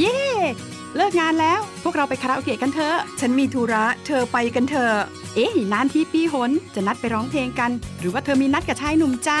เย่เลิกงานแล้วพวกเราไปคาราโอเกะกันเถอะฉันมีธุระเธอไปกันเถอะเอ๊ะนานที่ปีหนจะนัดไปร้องเพลงกันหรือว่าเธอมีนัดกับชายหนุ่มจ้า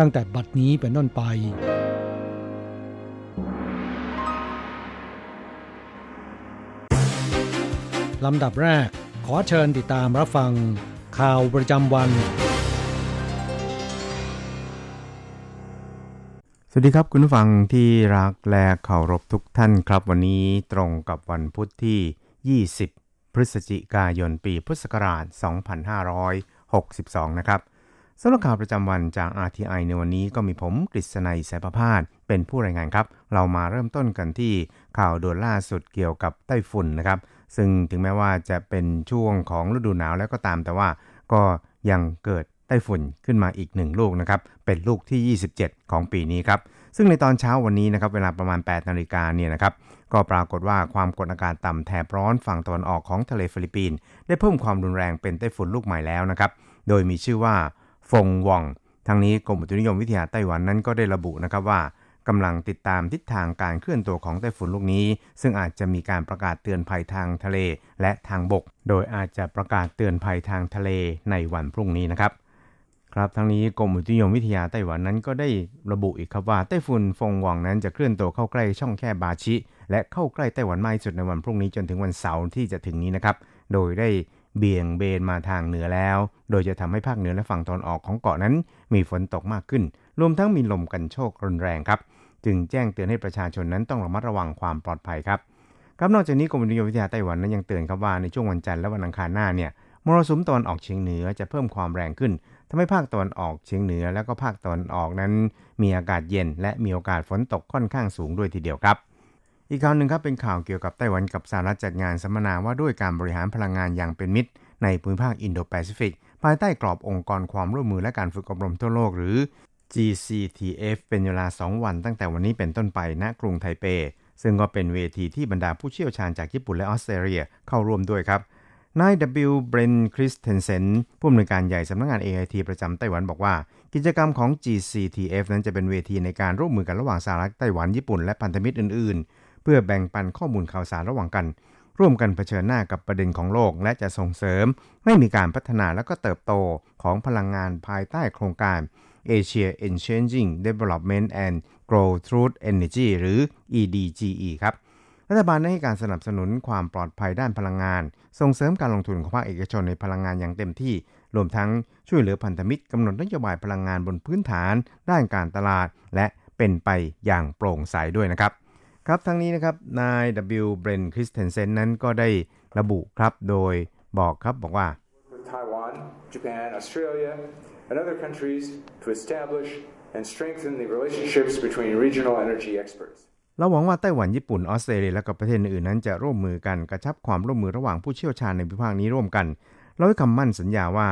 ตั้งแต่บัดนี้เป็นต้นไปลำดับแรกขอเชิญติดตามรับฟังข่าวประจำวันสวัสดีครับคุณผู้ฟังที่รักและเคารพทุกท่านครับวันนี้ตรงกับวันพุธที่20พฤศจิกายนปีพุทธศักราช2562นะครับสำหรับข่าวประจำวันจาก RTI ในวันนี้ก็มีผมกฤษณัยสายประภาสเป็นผู้รายงานครับเรามาเริ่มต้นกันที่ข่าวด่วนล่าสุดเกี่ยวกับไต้ฝุ่นนะครับซึ่งถึงแม้ว่าจะเป็นช่วงของฤดูหนาวแล้วก็ตามแต่ว่าก็ยังเกิดไต้ฝุ่นขึ้นมาอีก1ลูกนะครับเป็นลูกที่27ของปีนี้ครับ ซึ่งในตอนเช้าวันนี้นะครับเวลาประมาณ 8:00 น.เนี่ยนะครับก็ปรากฏว่าความกดอากาศต่ำแถบร้อนฝั่งตะวันออกของทะเลฟิลิปปินส์ได้เพิ่มความรุนแรงเป็นไต้ฝุ่นลูกใหม่แล้วนะครับโดยมีชื่อว่าฟงหว่องทางนี้กรมอุตุนิยมวิทยาไต้หวันนั้นก็ได้ระบุนะครับว่ากำลังติดตามทิศทางการเคลื่อนตัวของไต้ฝุ่นลูกนี้ซึ่งอาจจะมีการประกาศเตือนภัยทางทะเลและทางบกโดยอาจจะประกาศเตือนภัยทางทะเลในวันพรุ่งนี้นะครับครับทั้งนี้กรมอุตุนิยมวิทยาไต้หวันนั้นก็ได้ระบุอีกครับว่าไต้ฝุ่นฟงหว่องนั้นจะเคลื่อนตัวเข้าใกล้ช่องแคบบาชิและเข้าใกล้ไต้หวันมากที่สุดในวันพรุ่งนี้จนถึงวันเสาร์ที่จะถึงนี้นะครับโดยได้เบี่ยงเบนมาทางเหนือแล้วโดยจะทำให้ภาคเหนือและฝั่งตะวันออกของเกาะนั้นมีฝนตกมากขึ้นรวมทั้งมีลมกันโชกรุนแรงครับจึงแจ้งเตือนให้ประชาชนนั้นต้องระมัดระวังความปลอดภัยครับครับนอกจากนี้กรมอุตุนิยมวิทยาไต้หวันนั้นยังเตือนครับว่าในช่วงวันจันทร์และวันอังคารหน้าเนี่ยมรสุมตะวันออกเฉียงเหนือจะเพิ่มความแรงขึ้นทำให้ภาคตะวันออกเฉียงเหนือและก็ภาคตะวันออกนั้นมีอากาศเย็นและมีโอกาสฝนตกค่อนข้างสูงด้วยทีเดียวครับอีกข่าวหนึ่งครับเป็นข่าวเกี่ยวกับไต้หวันกับสหรัฐจัดงานสัมมนาว่าด้วยการบริหารพลังงานอย่างเป็นมิตรในภูมิภาคอินโดแปซิฟิกภายใต้กรอบองค์กรความร่วมมือและการฝึกอบรมทั่วโลกหรือ GCTF เป็นเวลา2 วันตั้งแต่วันนี้เป็นต้นไปณกรุงไทเปซึ่งก็เป็นเวทีที่บรรดาผู้เชี่ยวชาญจากญี่ปุ่นและออสเตรเลียเข้าร่วมด้วยครับนาย W. Brent Christensen ผู้อำนวยการใหญ่สำนักงาน AIT ประจำไต้หวันบอกว่ากิจกรรมของ GCTF นั้นจะเป็นเวทีในการร่วมมือกันระหว่างสหรัฐไต้หวันญี่ปุ่นและพันธมิตรอื่นๆเพื่อแบ่งปันข้อมูลข่าวสารระหว่างกันร่วมกันเผชิญหน้ากับประเด็นของโลกและจะส่งเสริมให้มีการพัฒนาและก็เติบโตของพลังงานภายใต้โครงการ Asia Enhancing Development and Growth through Energy หรือ EDGE ครับรัฐบาลได้ให้การสนับสนุนความปลอดภัยด้านพลังงานส่งเสริมการลงทุนของภาคเอกชนในพลังงานอย่างเต็มที่รวมทั้งช่วยเหลือพันธมิตรกำหนดนโยบายพลังงานบนพื้นฐานด้านการตลาดและเป็นไปอย่างโปร่งใสด้วยนะครับครับทั้งนี้นะครับนาย W. Brent Christensen นั้นก็ได้ระบุครับโดยบอกครับบอกว่า Taiwan, Japan, Australia and other countries to establish and strengthen the relationships between regional energy expertsเราหวังว่าไต้หวันญี่ปุ่นออสเตรเลียและก็ประเทศอื่นนั้นจะร่วมมือกันกระชับความร่วมมือระหว่างผู้เชี่ยวชาญในภูมิภาคนี้ร่วมกันเราให้คำมั่นสัญญาว่า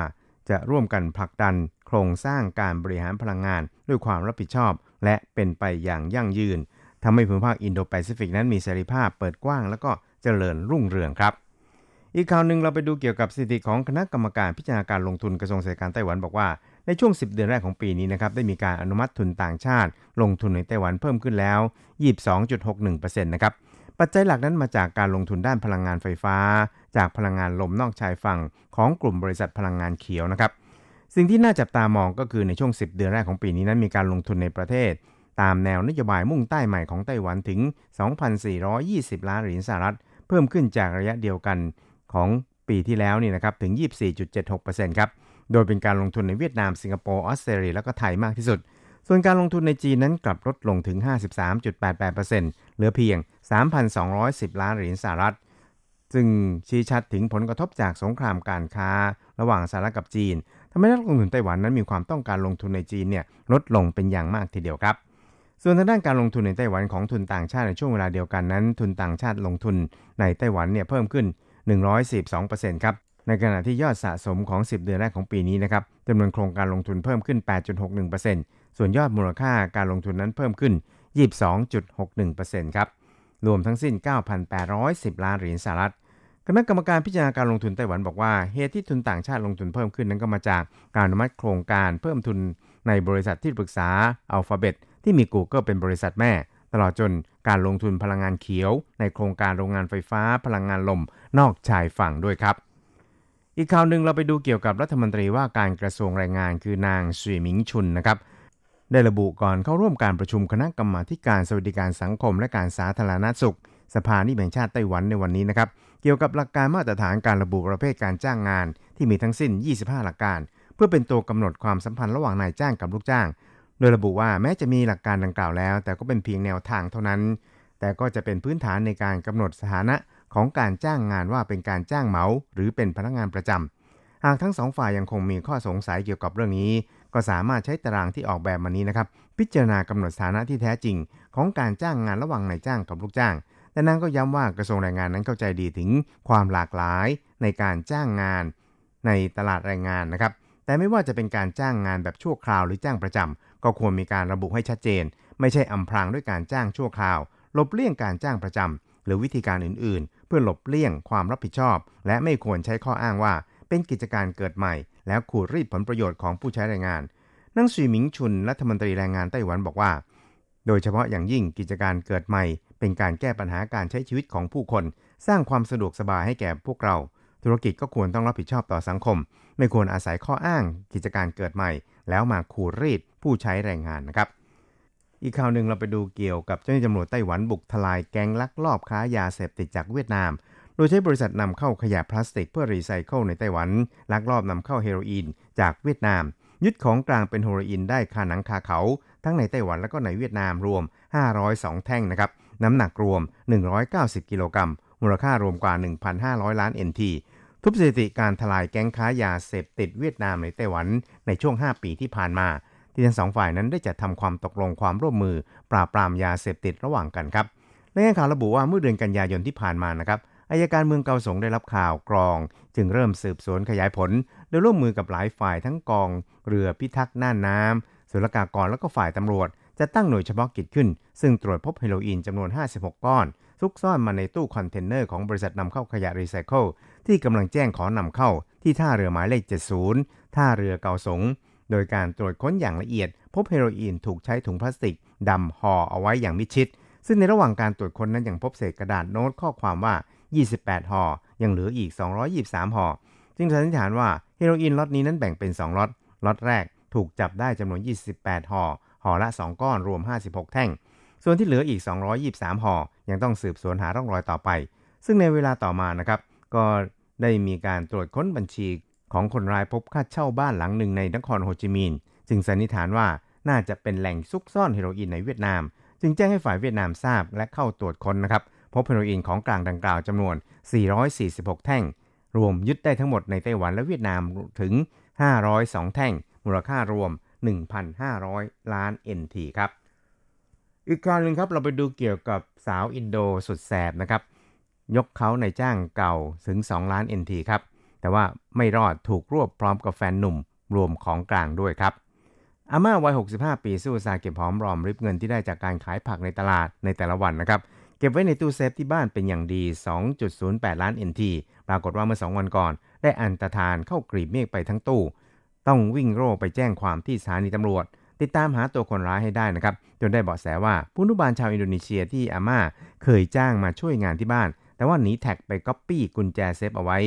จะร่วมกันผลักดันโครงสร้างการบริหารพลังงานด้วยความรับผิดชอบและเป็นไปอย่างยั่งยืนทำให้ภูมิภาคอินโดแปซิฟิกนั้นมีเสรีภาพเปิดกว้างและก็เจริญรุ่งเรืองครับอีกข่าวนึงเราไปดูเกี่ยวกับสถิติของคณะกรรมการพิจารณาการลงทุนกระทรวงเกษตรการไต้หวันบอกว่าในช่วง10เดือนแรกของปีนี้นะครับได้มีการอนุมัติทุนต่างชาติลงทุนในไต้หวันเพิ่มขึ้นแล้ว 22.61% นะครับปัจจัยหลักนั้นมาจากการลงทุนด้านพลังงานไฟฟ้าจากพลังงานลมนอกชายฝั่งของกลุ่มบริษัทพลังงานเขียวนะครับสิ่งที่น่าจับตามองก็คือในช่วง10เดือนแรกของปีนี้นั้นมีการลงทุนในประเทศตามแนวนโยบายมุ่งใต้ใหม่ของไต้หวันถึง 2,420 ล้านเหรียญสหรัฐเพิ่มขึ้นจากระยะเดียวกันของปีที่แล้วนี่นะครับถึง 24.76% ครับโดยเป็นการลงทุนในเวียดนามสิงคโปร์ออสเตรเลียและก็ไทยมากที่สุดส่วนการลงทุนในจีนนั้นกลับลดลงถึง 53.88% เหลือเพียง 3,210 ล้านเหรียญสหรัฐซึ่งชี้ชัดถึงผลกระทบจากสงครามการค้าระหว่างสหรัฐกับจีนทำให้นักลงทุนไต้หวันนั้นมีความต้องการลงทุนในจีนเนี่ยลดลงเป็นอย่างมากทีเดียวครับส่วนทางด้านการลงทุนในไต้หวันของทุนต่างชาติในช่วงเวลาเดียวกันนั้นทุนต่างชาติลงทุนในไต้หวันเนี่ยเพิ่มขึ้น 142% ครับในขณะที่ยอดสะสมของ10เดือนแรกของปีนี้นะครับจำนวนโครงการลงทุนเพิ่มขึ้น 8.61% ส่วนยอดมูลค่าการลงทุนนั้นเพิ่มขึ้น 22.61% ครับรวมทั้งสิ้น 9,810 ล้านเหรียญสหรัฐคณะกรรมการพิจารณาการลงทุนไต้หวันบอกว่าเหตุที่ทุนต่างชาติลงทุนเพิ่มขึ้นนั้นก็มาจากการอนุมัติโครงการเพิ่มทุนในบริษัทที่ปรึกษา Alphabet ที่มี Google เป็นบริษัทแม่ตลอดจนการลงทุนพลังงานเขียวในโครงการโรงงานไฟฟ้าพลังงานลมนอกชายฝั่งด้วยครับอีกข่าวหนึ่งเราไปดูเกี่ยวกับรัฐมนตรีว่าการกระทรวงแรงงานคือนางซุยหมิงชุนนะครับได้ระบุก่อนเข้าร่วมการประชุมคณะกรรมาการสวัสดิการสังคมและการสาธารณสุขสภานิติแห่งชาติไต้หวันในวันนี้นะครับเกี่ยวกับหลักการมาตรฐานการระบุประเภทการจ้างงานที่มีทั้งสิ้น25หลักการเพื่อเป็นตัวกำหนดความสัมพันธ์ระหว่างนายจ้างกับลูกจ้างโดยระบุว่าแม้จะมีหลักการดังกล่าวแล้วแต่ก็เป็นเพียงแนวทางเท่านั้นแต่ก็จะเป็นพื้นฐานในการกำหนดสถานะของการจ้างงานว่าเป็นการจ้างเหมาหรือเป็นพนักงานประจำหากทั้งสองฝ่ายยังคงมีข้อสงสัยเกี่ยวกับเรื่องนี้ก็สามารถใช้ตารางที่ออกแบบมานี้นะครับพิจารณากำหนดสถานะที่แท้จริงของการจ้างงานระหว่างนายจ้างกับลูกจ้างแต่นางก็ย้ำว่ากระทรวงแรงงานนั้นเข้าใจดีถึงความหลากหลายในการจ้างงานในตลาดแรงงานนะครับแต่ไม่ว่าจะเป็นการจ้างงานแบบชั่วคราวหรือจ้างประจำก็ควรมีการระบุให้ชัดเจน ไม่ใช่อำพรางด้วยการจ้างชั่วคราวหลบเลี่ยงการจ้างประจำหรือวิธีการอื่นๆเพื่อหลบเลี่ยงความรับผิดชอบและไม่ควรใช้ข้ออ้างว่าเป็นกิจการเกิดใหม่แล้วขูดรีดผลประโยชน์ของผู้ใช้แรงงานนางซุยหมิงชุนรัฐมนตรีแรงงานไต้หวันบอกว่าโดยเฉพาะอย่างยิ่งกิจการเกิดใหม่เป็นการแก้ปัญหาการใช้ชีวิตของผู้คนสร้างความสะดวกสบายให้แก่พวกเราธุรกิจก็ควรต้องรับผิดชอบต่อสังคมไม่ควรอาศัยข้ออ้างกิจการเกิดใหม่แล้วมาขูดรีดผู้ใช้แรงงานนะครับอีกข่าวหนึ่งเราไปดูเกี่ยวกับเจ้าหน้าที่ตำรวจไต้หวันบุกทลายแก๊งลักลอบค้ายาเสพติดจากเวียดนามโดยใช้บริษัทนำเข้าขยะพลาสติกเพื่อรีไซเคิลในไต้หวันลักลอบนำเข้าเฮโรอีนจากเวียดนามยึดของกลางเป็นเฮโรอีนได้คาหนังคาเขาทั้งในไต้หวันและก็ในเวียดนามรวม502แท่งนะครับน้ำหนักรวม190กิโลกรัมมูลค่ารวมกว่า 1,500 ล้าน NT ทุบสถิติการทลายแก๊งค้ายาเสพติดเวียดนามในไต้หวันในช่วง5ปีที่ผ่านมาที่ทั้งสองฝ่ายนั้นได้จัดทำความตกลงความร่วมมือปราบปรามยาเสพติดระหว่างกันครับในข่าวระบุว่าเมื่อเดือนกันยายนที่ผ่านมานะครับอัยการเมืองเกาสงได้รับข่าวกรองจึงเริ่มสืบสวนขยายผลโดยร่วมมือกับหลายฝ่ายทั้งกองเรือพิทักษ์น่านน้ำศุลกากรและก็ฝ่ายตำรวจจะตั้งหน่วยเฉพาะกิจขึ้นซึ่งตรวจพบเฮโรอีนจำนวน56ก้อนซุกซ่อนมาในตู้คอนเทนเนอร์ของบริษัทนำเข้าขยะรีไซเคิลที่กำลังแจ้งขอนำเข้าที่ท่าเรือหมายเลข70ท่าเรือเกาสงโดยการตรวจค้นอย่างละเอียดพบเฮโรอีนถูกใช้ถุงพลาสติกดำห่อเอาไว้อย่างมิดชิดซึ่งในระหว่างการตรวจค้นนั้นยังพบเศษกระดาษโน้ตข้อความว่า28ห่อยังเหลืออีก223ห่อจึงสันนิษฐานว่าเฮโรอีนล็อตนี้นั้นแบ่งเป็น2ล็อตล็อตแรกถูกจับได้จำนวน28ห่อห่อละ2ก้อนรวม56แท่งส่วนที่เหลืออีก223ห่อยังต้องสืบสวนหาร่องรอยต่อไปซึ่งในเวลาต่อมานะครับก็ได้มีการตรวจค้นบัญชีของคนร้ายพบค่าเช่าบ้านหลังหนึ่งในนครโฮจิมินห์จึงสันนิษฐานว่าน่าจะเป็นแหล่งซุกซ่อนเฮโรอีนในเวียดนามจึงแจ้งให้ฝ่ายเวียดนามทราบและเข้าตรวจค้นนะครับพบเฮโรอีนของกลางดังกล่าวจำนวน446แท่งรวมยึดได้ทั้งหมดในไต้หวันและเวียดนามถึง502แท่งมูลค่ารวม 1,500 ล้าน NT ครับอีกคราวนึงครับเราไปดูเกี่ยวกับสาวอินโดสุดแสบนะครับยกเขาในจ้างเก่าถึง2ล้าน NT ครับแต่ว่าไม่รอดถูกรวบพร้อมกับแฟนหนุ่มรวมของกลางด้วยครับอาม่าวัย65ปีสู้ซาเก็บหอมรอมริบเงินที่ได้จากการขายผักในตลาดในแต่ละวันนะครับเก็บไว้ในตู้เซฟที่บ้านเป็นอย่างดี 2.08 ล้าน NT ปรากฏว่าเมื่อ2วันก่อนได้อันตรธานเข้ากรีบเมฆไปทั้งตู้ต้องวิ่งโร่ไปแจ้งความที่สถานีตำรวจติดตามหาตัวคนร้ายให้ได้นะครับจนได้เบาะแสว่าผู้อนุบาลชาวอินโดนีเซียที่อาม่าเคยจ้างมาช่วยงานที่บ้านแต่ว่าหนีแท็กไปก๊อปปี้กุญแจเซฟเอาไว้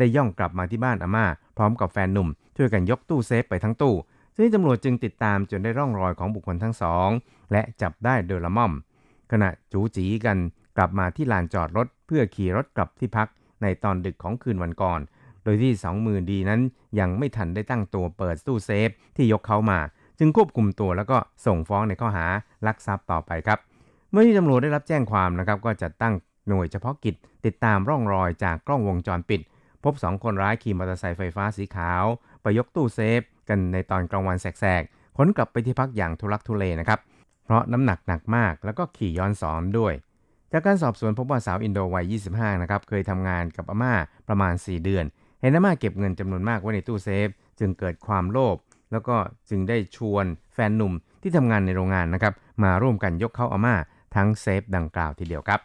ได้ย่องกลับมาที่บ้านอาม่าพร้อมกับแฟนหนุ่มช่วยกันยกตู้เซฟไปทั้งตู้ซึ่งตำรวจจึงติดตามจนได้ร่องรอยของบุคคลทั้งสองและจับได้โดยละม่อมขณะจู๋จีกันกลับมาที่ลานจอดรถเพื่อขี่รถกลับที่พักในตอนดึกของคืนวันก่อนโดยที่สองมือดีนั้นยังไม่ทันได้ตั้งตัวเปิดตู้เซฟที่ยกเขามาจึงควบคุมตัวแล้วก็ส่งฟ้องในข้อหาลักทรัพย์ต่อไปครับเมื่อที่ตำรวจได้รับแจ้งความนะครับก็จัดตั้งหน่วยเฉพาะกิจติดตามร่องรอยจากกล้องวงจรปิดพบ2คนร้ายขี่มอเตอร์ไซค์ไฟฟ้าสีขาวไปยกตู้เซฟกันในตอนกลางวันแสกๆขนกลับไปที่พักอย่างทุลักทุเลนะครับเพราะน้ำหนักหนักมากแล้วก็ขี่ย้อนสอนด้วยจากการสอบสวนพบว่าสาวอินโดวัย25นะครับเคยทำงานกับอาม่าประมาณ4เดือนเห็นอาม่าเก็บเงินจำนวนมากไว้ในตู้เซฟจึงเกิดความโลภแล้วก็จึงได้ชวนแฟนหนุ่มที่ทำงานในโรงงานนะครับมาร่วมกันยกเขาอาม่าทั้งเซฟดังกล่าวทีเดียวครับ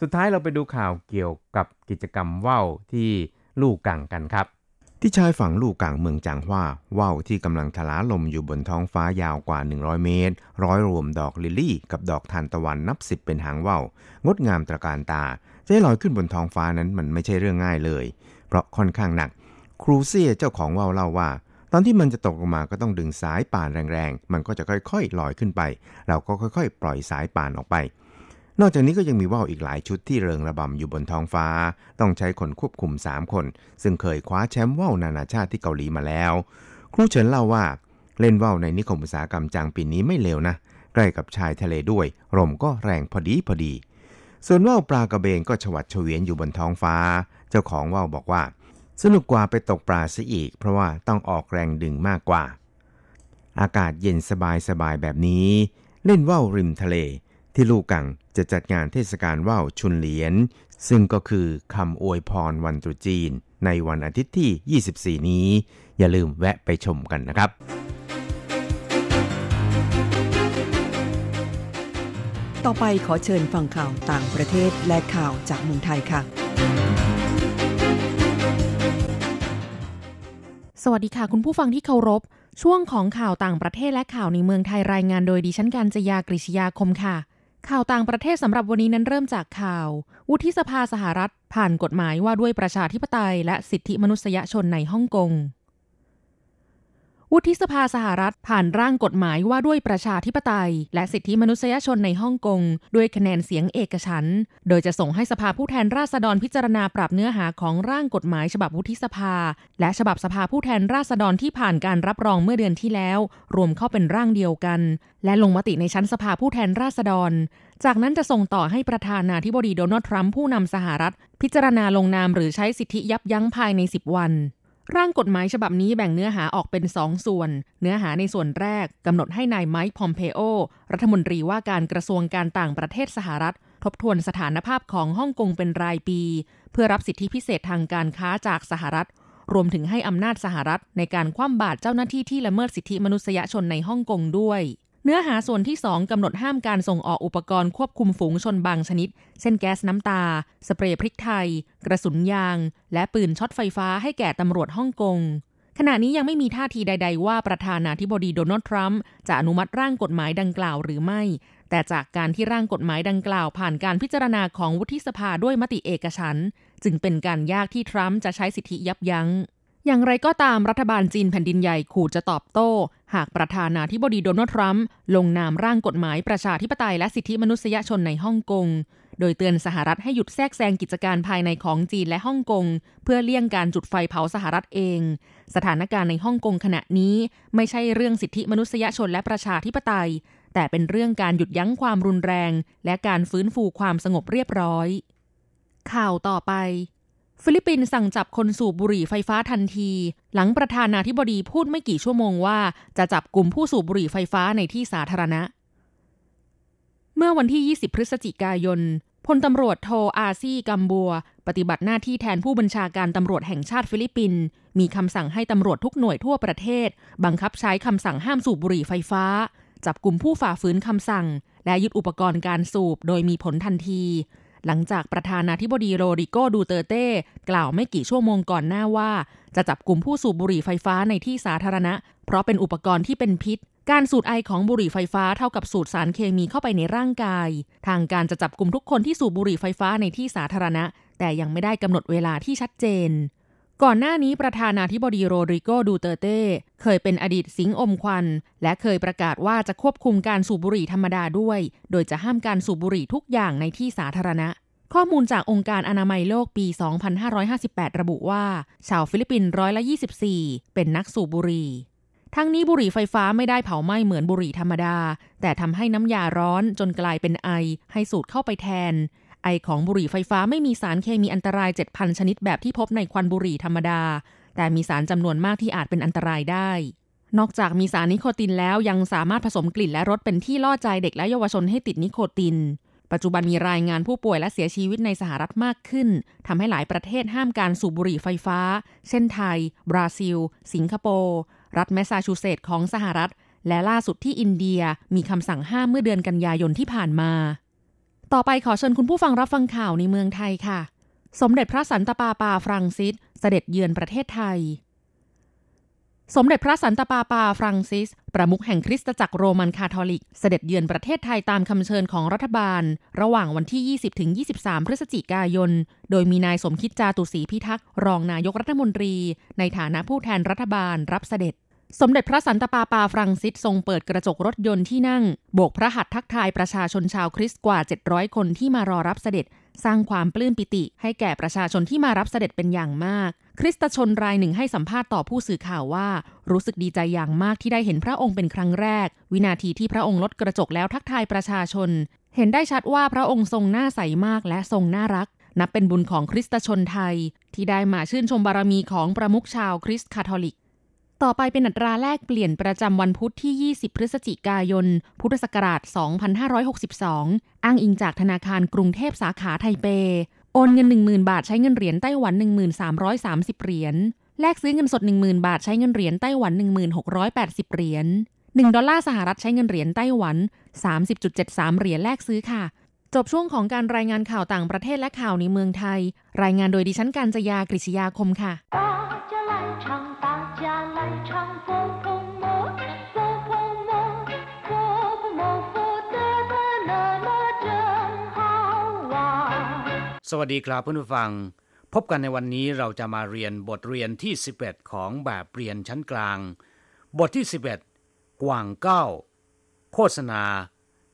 สุดท้ายเราไปดูข่าวเกี่ยวกับกิจกรรมว่าวที่ลู่กั่งกันครับที่ชายฝั่งลู่กั่งเมืองจางฮวาว่าวที่กำลังทลาลมอยู่บนท้องฟ้ายาวกว่า100เมตรร้อยรวมดอกลิลลี่กับดอกทานตะวันนับ10เป็นหางว่าวงดงามตระการตาจะให้ลอยขึ้นบนท้องฟ้านั้นมันไม่ใช่เรื่องง่ายเลยเพราะค่อนข้างหนักครูเซียเจ้าของว่าวเล่าว่าตอนที่มันจะตกลงมาก็ต้องดึงสายป่านแรงๆมันก็จะค่อยๆลอยขึ้นไปเราก็ค่อยๆปล่อยสายป่านออกไปนอกจากนี้ก็ยังมีว่าวอีกหลายชุดที่เริงระบำอยู่บนท้องฟ้าต้องใช้คนควบคุม3คนซึ่งเคยคว้าแชมป์ว่าวนานาชาติที่เกาหลีมาแล้วครูเฉินเล่าว่าเล่นว่าวในนิคมอุตสาหกรรมจางปีนี้ไม่เลวนะใกล้กับชายทะเลด้วยลมก็แรงพอดีส่วนว่าวปลากระเบนก็ฉวัดเฉวียนอยู่บนท้องฟ้าเจ้าของว่าวบอกว่าสนุกกว่าไปตกปลาซะอีกเพราะว่าต้องออกแรงดึงมากกว่าอากาศเย็นสบายแบบนี้เล่นว่าวริมทะเลที่ลู่กั่งจะจัดงานเทศกาลว่าวชุนเหลียนซึ่งก็คือคำอวยพรวันตรุษจีนในวันอาทิตย์ที่24นี้อย่าลืมแวะไปชมกันนะครับ ต่อไปขอเชิญฟังข่าวต่างประเทศและข่าวจากเมืองไทยค่ะสวัสดีค่ะคุณผู้ฟังที่เคารพช่วงของข่าวต่างประเทศและข่าวในเมืองไทยรายงานโดยดิฉันกัญจยากฤษิยาคมค่ะข่าวต่างประเทศสำหรับวันนี้นั้นเริ่มจากข่าววุฒิสภาสหรัฐผ่านกฎหมายว่าด้วยประชาธิปไตยและสิทธิมนุษยชนในฮ่องกงวุฒิสภาสหรัฐผ่านร่างกฎหมายว่าด้วยประชาธิปไตยและสิทธิมนุษยชนในฮ่องกงด้วยคะแนนเสียงเอกฉันท์โดยจะส่งให้สภาผู้แทนราษฎรพิจารณาปรับเนื้อหาของร่างกฎหมายฉบับวุฒิสภาและฉบับสภาผู้แทนราษฎรที่ผ่านการรับรองเมื่อเดือนที่แล้วรวมเข้าเป็นร่างเดียวกันและลงมติในชั้นสภาผู้แทนราษฎรจากนั้นจะส่งต่อให้ประธานาธิบดีโดนัลด์ทรัมป์ผู้นำสหรัฐพิจารณาลงนามหรือใช้สิทธิยับยั้งภายใน10วันร่างกฎหมายฉบับนี้แบ่งเนื้อหาออกเป็น2ส่วนเนื้อหาในส่วนแรกกำหนดให้นายไมค์พอมเพโอรัฐมนตรีว่าการกระทรวงการต่างประเทศสหรัฐทบทวนสถานภาพของฮ่องกงเป็นรายปีเพื่อรับสิทธิพิเศษทางการค้าจากสหรัฐรวมถึงให้อำนาจสหรัฐในการคว่ำบาตรเจ้าหน้าที่ที่ละเมิดสิทธิมนุษยชนในฮ่องกงด้วยเนื้อหาส่วนที่2กำหนดห้ามการส่งออกอุปกรณ์ควบคุมฝูงชนบางชนิดเช่นแก๊สน้ำตาสเปรย์พริกไทยกระสุนยางและปืนช็อตไฟฟ้าให้แก่ตำรวจฮ่องกงขณะนี้ยังไม่มีท่าทีใดๆว่าประธานาธิบดีโดนัลด์ทรัมป์จะอนุมัติร่างกฎหมายดังกล่าวหรือไม่แต่จากการที่ร่างกฎหมายดังกล่าวผ่านการพิจารณาของวุฒิสภาด้วยมติเอกฉันท์จึงเป็นการยากที่ทรัมป์จะใช้สิทธิยับยั้งอย่างไรก็ตามรัฐบาลจีนแผ่นดินใหญ่ขู่จะตอบโต้หากประธานาธิบดีโดนัลด์ทรัมป์ลงนามร่างกฎหมายประชาธิปไตยและสิทธิมนุษยชนในฮ่องกงโดยเตือนสหรัฐให้หยุดแทรกแซงกิจการภายในของจีนและฮ่องกงเพื่อเลี่ยงการจุดไฟเผาสหรัฐเองสถานการณ์ในฮ่องกงขณะนี้ไม่ใช่เรื่องสิทธิมนุษยชนและประชาธิปไตยแต่เป็นเรื่องการหยุดยั้งความรุนแรงและการฟื้นฟูความสงบเรียบร้อยข่าวต่อไปฟิลิปปินส์สั่งจับคนสูบบุหรี่ไฟฟ้าทันทีหลังประธานาธิบดีพูดไม่กี่ชั่วโมงว่าจะจับกลุ่มผู้สูบบุหรี่ไฟฟ้าในที่สาธารณะเมื่อวันที่20พฤศจิกายนพลตำรวจโทอาซี่กัมบัวปฏิบัติหน้าที่แทนผู้บัญชาการตำรวจแห่งชาติฟิลิปปินส์มีคำสั่งให้ตำรวจทุกหน่วยทั่วประเทศบังคับใช้คำสั่งห้ามสูบบุหรี่ไฟฟ้าจับกลุ่มผู้ฝ่าฝืนคำสั่งและยึดอุปกรณ์การสูบโดยมีผลทันทีหลังจากประธานาธิบดีโรดริโกดูเตอร์เต้กล่าวไม่กี่ชั่วโมงก่อนหน้าว่าจะจับกลุ่มผู้สูบบุหรี่ไฟฟ้าในที่สาธารณะเพราะเป็นอุปกรณ์ที่เป็นพิษการสูดไอของบุหรี่ไฟฟ้าเท่ากับสูดสารเคมีเข้าไปในร่างกายทางการจะจับกลุ่มทุกคนที่สูบบุหรี่ไฟฟ้าในที่สาธารณะแต่ยังไม่ได้กำหนดเวลาที่ชัดเจนก่อนหน้านี้ประธานาธิบดีโรดริโกดูเตอร์เต้เคยเป็นอดีตสิงอมควันและเคยประกาศว่าจะควบคุมการสูบบุหรี่ธรรมดาด้วยโดยจะห้ามการสูบบุหรี่ทุกอย่างในที่สาธารณะข้อมูลจากองค์การอนามัยโลกปี2558ระบุว่าชาวฟิลิปปินส์24%เป็นนักสูบบุหรี่ทั้งนี้บุหรี่ไฟฟ้าไม่ได้เผาไหม้เหมือนบุหรี่ธรรมดาแต่ทำให้น้ำยาร้อนจนกลายเป็นไอให้สูดเข้าไปแทนไอของบุหรี่ไฟฟ้าไม่มีสารเคมีอันตราย 7,000 ชนิดแบบที่พบในควันบุหรี่ธรรมดาแต่มีสารจำนวนมากที่อาจเป็นอันตรายได้นอกจากมีสารนิโคตินแล้วยังสามารถผสมกลิ่นและรสเป็นที่ล่อใจเด็กและเยาวชนให้ติดนิโคตินปัจจุบันมีรายงานผู้ป่วยและเสียชีวิตในสหรัฐมากขึ้นทำให้หลายประเทศห้ามการสูบบุหรี่ไฟฟ้าเช่นไทยบราซิลสิงคโปร์รัฐแมสซาชูเซตส์ของสหรัฐและล่าสุดที่อินเดียมีคำสั่งห้ามเมื่อเดือนกันยายนที่ผ่านมาต่อไปขอเชิญคุณผู้ฟังรับฟังข่าวในเมืองไทยค่ะสมเด็จพระสันตะปาปาฟรังซิสเสด็จเยือนประเทศไทยสมเด็จพระสันตะปาปาฟรังซิสประมุขแห่งคริสตจักรโรมันคาทอลิกเสด็จเยือนประเทศไทยตามคำเชิญของรัฐบาลระหว่างวันที่20ถึง23พฤศจิกายนโดยมีนายสมคิดจาตุศรีพิทักษ์รองนายกรัฐมนตรีในฐานะผู้แทนรัฐบาลรับเสด็จสมเด็จพระสันตะปาปาฟรังซิสทรงเปิดกระจกรถยนต์ที่นั่งโบกพระหัตถ์ทักทายประชาชนชาวคริสต์กว่า700คนที่มารอรับเสด็จสร้างความปลื้มปิติให้แก่ประชาชนที่มารับเสด็จเป็นอย่างมากคริสตชนรายหนึ่งให้สัมภาษณ์ต่อผู้สื่อข่าวว่ารู้สึกดีใจอย่างมากที่ได้เห็นพระองค์เป็นครั้งแรกวินาทีที่พระองค์ลดกระจกแล้วทักทายประชาชนเห็นได้ชัดว่าพระองค์ทรงหน้าใสมากและทรงน่ารักนับเป็นบุญของคริสตชนไทยที่ได้มาชื่นชมบารมีของประมุขชาวคริสต์คาทอลิกต่อไปเป็นอัตราแลกเปลี่ยนประจำวันพุธที่20พฤศจิกายนพุทธศักราช2562อ้างอิงจากธนาคารกรุงเทพสาขาไทเปโอนเงิน 10,000 บาทใช้เงินเหรียญไต้หวัน 1330 เหรียญแลกซื้อเงินสด 10,000 บาทใช้เงินเหรียญไต้หวัน 1680 เหรียญ1ดอลลาร์สหรัฐใช้เงินเหรียญไต้หวัน 30.73 เหรียญแลกซื้อค่ะจบช่วงของการรายงานข่าวต่างประเทศและข่าวในเมืองไทยรายงานโดยดิฉันกัญจยากฤษิยาคมค่ะสวัสดีครับเพื่อนผู้ฟังพบกันในวันนี้เราจะมาเรียนบทเรียนที่11ของแบบเรียนชั้นกลางบทที่11กว่างเก้าโฆษณา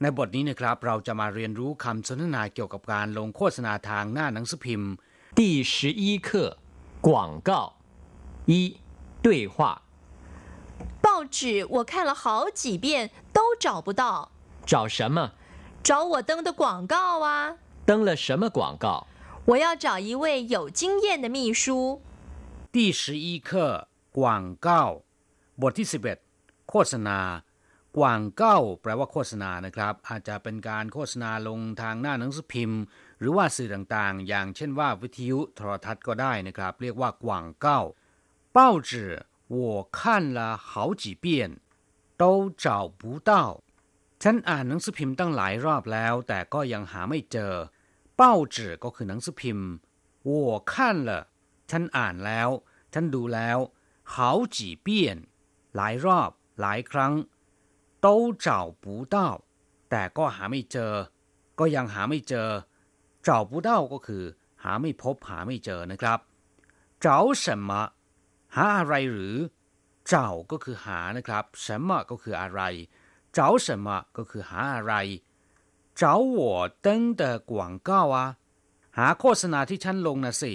ในบทนี้นะครับเราจะมาเรียนรู้คำสนทนาเกี่ยวกับการลงโฆษณาทางหน้าหนังสือพิมพ์ที่11课广告1对话报纸我看了好几遍都找不到找什么找我登的广告啊登了什么广告？我要找一位有经验的秘书。第11课广告บทที่11โฆษณากว่างเก้าแปลว่าโฆษณานะครับอาจจะเป็นการโฆษณาลงทางหน้าหนังสือพิมพ์หรือว่าสื่อต่างๆอย่างเช่นว่าวิทยุโทรทัศน์ก็ได้นะครับเรียกว่ากว่างเก้า报纸我看了好几遍都找不到ฉันอ่านหนังสือพิมพ์ตั้งหลายรอบแล้วแต่ก็ยังหาไม่เจอเป้าจื่อก็คือหนังสือพิมพ์我看了ฉันอ่านแล้วฉันดูแล้ว好几遍หลายรอบหลายครั้ง都找不到แต่ก็หาไม่เจอก็ยังหาไม่เจอ找不到ก็คือหาไม่พบหาไม่เจอนะครับ找什么หาอะไรหรือ找ก็คือหานะครับ什么ก็คืออะไร找什么ก็คือหาอะไร找我登的广告啊หาโฆษณาที่ฉันลงนะสิ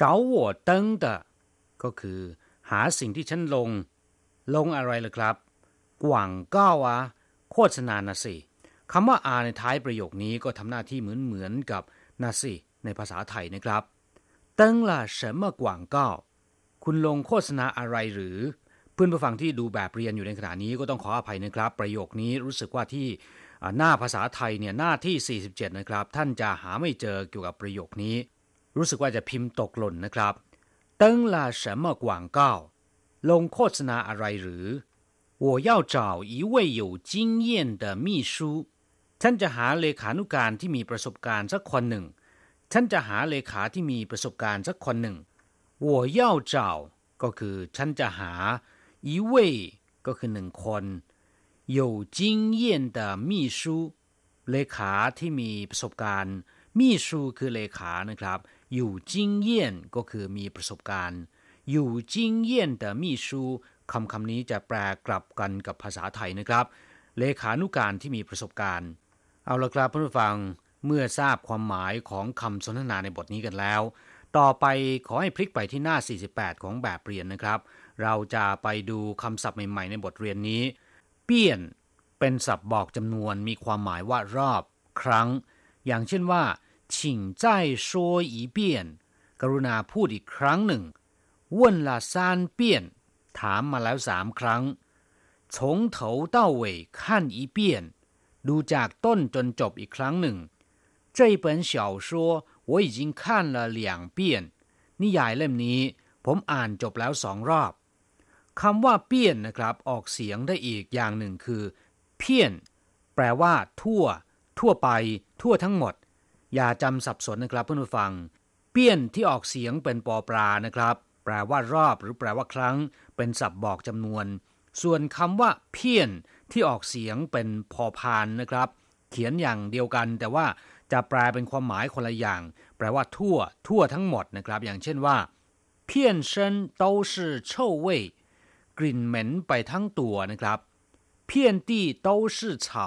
找我登的ก็คือหาสิ่งที่ฉันลงอะไรล่ะครับ广告啊โฆษณานะสิคำว่าอาในท้ายประโยคนี้ก็ทำหน้าที่เหมือนกับนะสิในภาษาไทยนะครับ登了什么广告คุณลงโฆษณาอะไรหรือเพื่อนผู้ฟังที่ดูแบบเรียนอยู่ในขณะนี้ก็ต้องขออภัยนะครับประโยคนี้รู้สึกว่าที่หน้าภาษาไทยเนี่ยหน้าที่47นะครับท่านจะหาไม่เจอเกี่ยวกับประโยคนี้รู้สึกว่าจะพิมพ์ตกหล่นนะครับเติ้งล่ะ什么广告ลงโฆษณาอะไรหรือ我要找一位有经验的秘书ฉันจะหาเลขานุการที่มีประสบการณ์สักคนหนึ่งฉันจะหาเลขาที่มีประสบการณ์สักคนหนึ่ง我要找ก็คือฉันจะหา一位ก็คือหนึ่งคน有经验的秘书เลขาที่มีประสบการณ์秘书คือเลขานะครับ有经验ก็คือมีประสบการณ์有经验的秘书คำนี้จะแปลกลับกันกับภาษาไทยนะครับเลขานุการที่มีประสบการณ์เอาล่ะครับท่านผู้ฟังเมื่อทราบความหมายของคำสนทนาในบทนี้กันแล้วต่อไปขอให้พลิกไปที่หน้า48ของแบบเรียนนะครับเราจะไปดูคำศัพท์ใหม่ๆในบทเรียนนี้เปี้ยนเป็นศัพท์บอกจำนวนมีความหมายว่ารอบครั้งอย่างเช่นว่า请再说一遍กรุณาพูดอีกครั้งหนึ่ง问了三遍ถามมาแล้ว3ครั้ง从头到尾看一遍ดูจากต้นจนจบอีกครั้งหนึ่ง这本小说我已经看了2遍นิยายเล่มนี้ผมอ่านจบแล้ว2รอบคำว่าเปี้ยนนะครับออกเสียงได้อีกอย่างหนึ่งคือเพี้ยนแปลว่าทั่วไปทั่วทั้งหมดอย่าจำสับสนนะครับเพื่อนผู้ฟังเปี้ยนที่ออกเสียงเป็นปอปลานะครับแปลว่ารอบหรือแปลว่าครั้งเป็นศัพท์บอกจำนวนส่วนคำว่าเพี้ยนที่ออกเสียงเป็นพอพานนะครับเขียนอย่างเดียวกันแต่ว่าจะแปลเป็นความหมายคนละอย่างแปลว่าทั่วทั้งหมดนะครับอย่างเช่นว่าเพี้ยนเซินโตชื่อเฉาเว่ยกลิ่นเหม็นไปทั้งตัวนะครับเพี้ยนตี้โตชื่อเฉา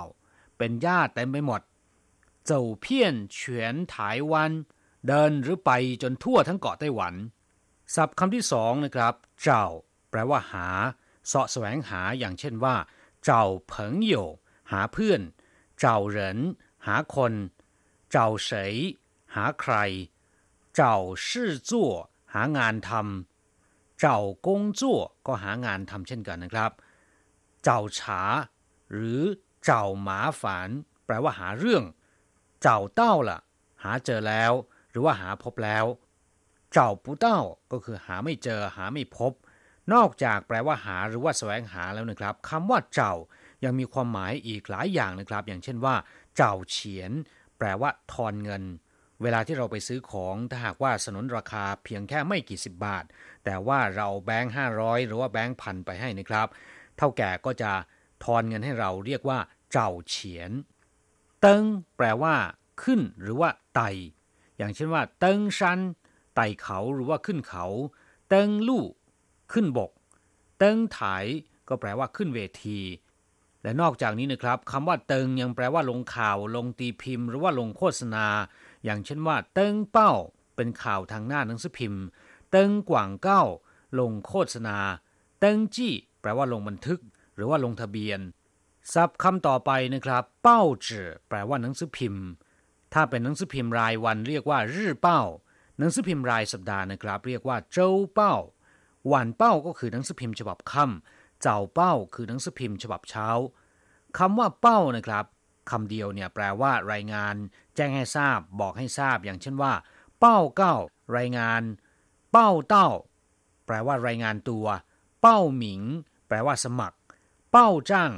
เป็นหญ้าเต็มไปหมดเจ้าเพี้ยนเฉียนไต้หวันเดินหรือไปจนทั่วทั้งเกาะไต้หวันศัพท์คำที่2นะครับเจ้าแปลว่าหาเสาะแสวงหาอย่างเช่นว่าเจ้าเผิงหยู่หาเพื่อนเจ้าเหรินหาคนเจ้าเสยหาใครเจ้าชื่อจั่วหางานทำเจ้ากงจั่วก็หางานทำเช่นกันนะครับเจ้าฉาหรือเจ้าหมาฝานแปลว่าหาเรื่องเจ้าเต้าล่ะหาเจอแล้วหรือว่าหาพบแล้วเจ้าปูเต้าก็คือหาไม่เจอหาไม่พบนอกจากแปลว่าหาหรือว่าแสวงหาแล้วนะครับคำว่าเจ้า ยังมีความหมายอีกหลายอย่างนะครับอย่างเช่นว่าเจ้าเฉียนแปลว่าทอนเงินเวลาที่เราไปซื้อของถ้าหากว่าสนนราคาเพียงแค่ไม่กี่สิบบาทแต่ว่าเราแบงค์500หรือว่าแบงค์พันไปให้นะครับเท่าแก่ก็จะทอนเงินให้เราเรียกว่าเจ้าเฉียนเติ้งแปลว่าขึ้นหรือว่าไต่อย่างเช่นว่าเติ้งชันไต่เขาหรือว่าขึ้นเขาเติ้งลู่ขึ้นบกเติ้งไถก็แปลว่าขึ้นเวทีและนอกจากนี้นะครับคำว่าเติ้งยังแปลว่าลงข่าวลงตีพิมพ์หรือว่าลงโฆษณาอย่างเช่นว่าเติ้งเป้าเป็นข่าวทางหน้าหนังสือพิมพ์เติ้งกว่างเก้าลงโฆษณาเติ้งจี้แปลว่าลงบันทึกหรือว่าลงทะเบียนศัพท์คำต่อไปนะครับเป้าจื่อแปลว่าหนังสือพิมพ์ถ้าเป็นหนังสือพิมพ์รายวันเรียกว่ารื่อเป้าหนังสือพิมพ์รายสัปดาห์นะครับเรียกว่าเจ้าเป้าวันเป้าก็คือหนังสือพิมพ์ฉบับค่ำเจ้าเป้าคือหนังสือพิมพ์ฉบับเช้าคำว่าเป้านะครับคำเดียวเนี่ยแปลว่ารายงานแจ้งให้ทราบบอกให้ทราบอย่างเช่นว่าเป้าเก้ารายงานเป้าเต้าแปลว่ารายงานตัวเป้าหมิงแปลว่าสมัครเป้าจ้าง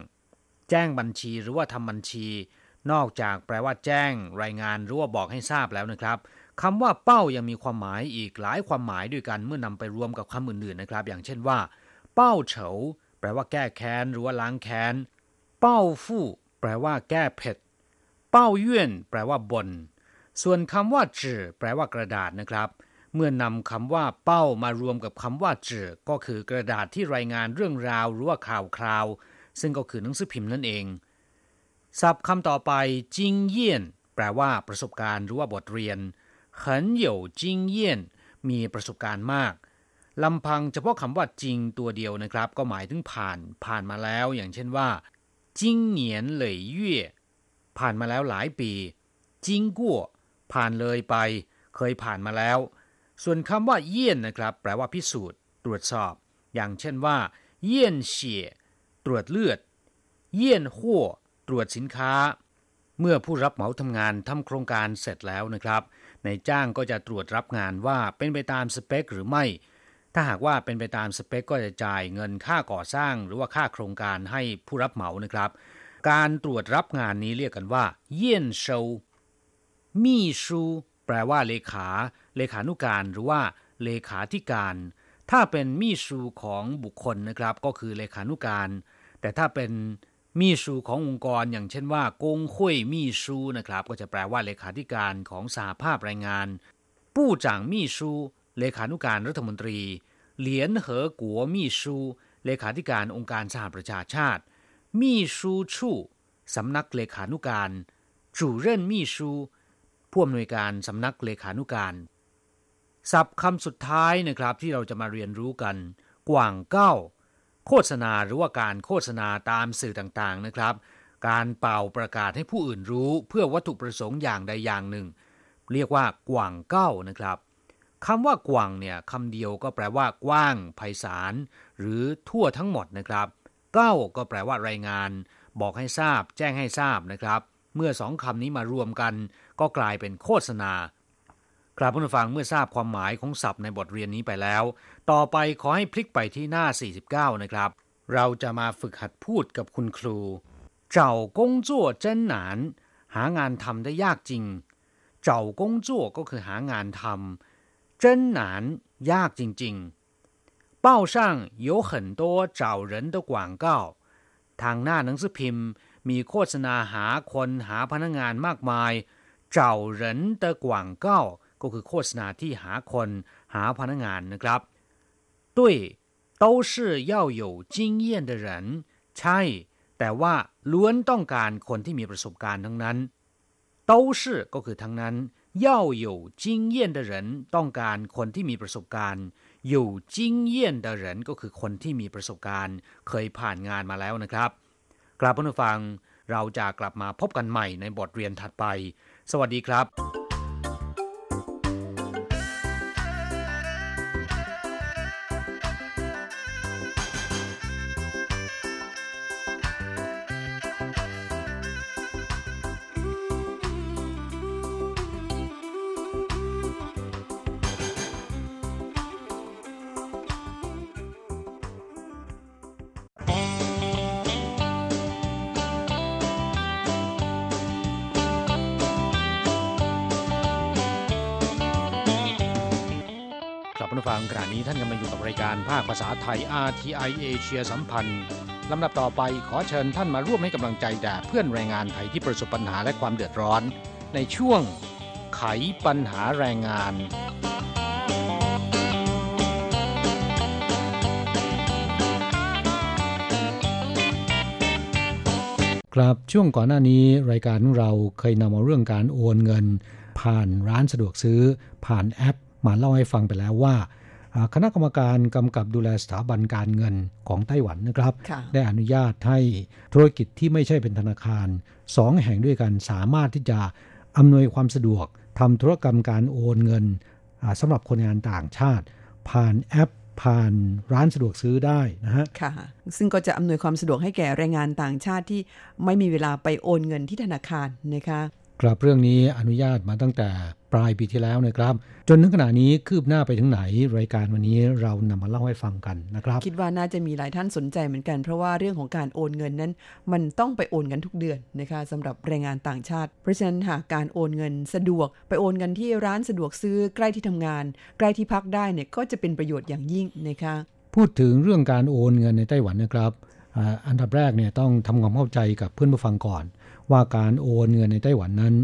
แจ้งบัญชีหรือว่าทำบัญชีนอกจากแปลว่าแจ้งรายงานหรือว่าบอกให้ทราบแล้วนะครับคำว่าเป้ายังมีความหมายอีกหลายความหมายด้วยกันเมื่อนำไปรวมกับคำอื่นๆนะครับอย่างเช่นว่าเป้าเฉาแปลว่าแก้แค้นหรือว่าล้างแค้นเป้าฟู่แปลว่าแก้เผ็ดเป้าเยื่อนแปลว่าบนส่วนคำว่าจื่อแปลว่ากระดาษนะครับเมื่อนำคำว่าเป้ามารวมกับคำว่าจื่อก็คือกระดาษที่รายงานเรื่องราวหรือว่าข่าวคราวซึ่งก็คือหนังสือพิมพ์นั่นเองศัพท์คำต่อไปจิงเยี่ยนแปลว่าประสบการณ์หรือว่าบทเรียน很有经验มีประสบการณ์มากลำพังเฉพาะคำว่าจิงตัวเดียวนะครับก็หมายถึงผ่านมาแล้วอย่างเช่นว่าจิงเหนียนเหล่ยเย่ผ่านมาแล้วหลายปีจิงกั่วผ่านเลยไปเคยผ่านมาแล้วส่วนคำว่าเยี่ยนนะครับแปลว่าพิสูจน์ตรวจสอบอย่างเช่นว่าเยี่ยนเฉี่ยตรวจเลือดเยี่ยนขั้วตรวจสินค้าเมื่อผู้รับเหมาทำงานทำโครงการเสร็จแล้วนะครับนายจ้างก็จะตรวจรับงานว่าเป็นไปตามสเปคหรือไม่ถ้าหากว่าเป็นไปตามสเปคก็จะจ่ายเงินค่าก่อสร้างหรือว่าค่าโครงการให้ผู้รับเหมานะครับการตรวจรับงานนี้เรียกกันว่าเยี่ยนโชว์มี่ชูแปลว่าเลขานุการหรือว่าเลขาธิการถ้าเป็นมี่ชูของบุคคลนะครับก็คือเลขานุการแต่ถ้าเป็นมี่ชูขององค์กรอย่างเช่นว่ากงคุยมี่ชูนะครับก็จะแปลว่าเลขาธิการของสหภาพแรงงานผู้จ่างมี่ชูเลขานุการรัฐมนตรีเหลียนเหอกัวมี่ชูเลขาธิการองค์การสหประชาชาติมี่ชูชู่สำนักเลขานุการจูเร่นมี่ชูผู้อำนวยการสำนักเลขานุการศัพท์คำสุดท้ายนะครับที่เราจะมาเรียนรู้กันกว่างเก้าโฆษณาหรือว่าการโฆษณาตามสื่อต่างๆนะครับการเป่าประกาศให้ผู้อื่นรู้เพื่อวัตถุประสงค์อย่างใดอย่างหนึ่งเรียกว่ากว่างเก้านะครับคำว่ากว่างเนี่ยคำเดียวก็แปลว่ากว้างไพศาลหรือทั่วทั้งหมดนะครับเก้าก็แปลว่ารายงานบอกให้ทราบแจ้งให้ทราบนะครับเมื่อสองคำนี้มารวมกันก็กลายเป็นโฆษณาครับผู้ฟังเมื่อทราบความหมายของศัพท์ในบทเรียนนี้ไปแล้วต่อไปขอให้พลิกไปที่หน้า49นะครับเราจะมาฝึกหัดพูดกับคุณครูเจ้าก้งจั่วเจิ้นหนานหางานทำได้ยากจริงเจ้าก้งจั่วก็คือหางานทำเจิ้นหนานยากจริงๆ报上有很多找人的广告ทางหน้าหนังสือพิมพ์มีโฆษณาหาคนหาพนักงานมากมายเจ้าเหรินเตอก่างเก้าก็คือโฆษณาที่หาคนหาพนักงานนะครับด้วย都是要有经验的人ใช่แต่ว่าล้วนต้องการคนที่มีประสบการณ์ทั้งนั้น都是ก็คือทั้งนั้น要有经验的人ต้องการคนที่มีประสบการณ์有经验的人ก็คือคนที่มีประสบการณ์เคยผ่านงานมาแล้วนะครับกลับมาฟังเราจะกลับมาพบกันใหม่ในบทเรียนถัดไปสวัสดีครับ คุณผู้ฟังขณะนี้ท่านกำลังอยู่กับรายการภาคภาษาไทย RTI เอเชียสัมพันธ์ลำดับต่อไปขอเชิญท่านมาร่วมให้กำลังใจแด่เพื่อนแรงงานไทยที่ประสบปัญหาและความเดือดร้อนในช่วงไขปัญหาแรงงานครับช่วงก่อนหน้านี้รายการเราเคยนำเอาเรื่องการโอนเงินผ่านร้านสะดวกซื้อผ่านแอปมาเล่าให้ฟังไปแล้วว่าคณะกรรมการกำกับดูแลสถาบันการเงินของไต้หวันนะครับได้อนุญาตให้ธุรกิจที่ไม่ใช่เป็นธนาคาร2แห่งด้วยกันสามารถที่จะอำนวยความสะดวกทำธุรกรรมการโอนเงินสำหรับคนงานต่างชาติผ่านแอปผ่านร้านสะดวกซื้อได้นะฮะค่ะซึ่งก็จะอำนวยความสะดวกให้แก่แรงงานต่างชาติที่ไม่มีเวลาไปโอนเงินที่ธนาคารนะคะครับเรื่องนี้อนุญาตมาตั้งแต่ปลายปีที่แล้วนะครับจนถึงขณะนี้คืบหน้าไปถึงไหนรายการวันนี้เรานำมาเล่าให้ฟังกันนะครับคิดว่าน่าจะมีหลายท่านสนใจเหมือนกันเพราะว่าเรื่องของการโอนเงินนั้นมันต้องไปโอนกันทุกเดือนนะคะสำหรับแรงงานต่างชาติเพราะฉะนั้นหากการโอนเงินสะดวกไปโอนกันที่ร้านสะดวกซื้อใกล้ที่ทำงานใกล้ที่พักได้เนี่ยก็จะเป็นประโยชน์อย่างยิ่งนะคะพูดถึงเรื่องการโอนเงินในไต้หวันนะครับอันดับแรกเนี่ยต้องทำความเข้าใจกับเพื่อนผู้ฟังก่อนว่าการโอนเงินในไต้หวันนั้น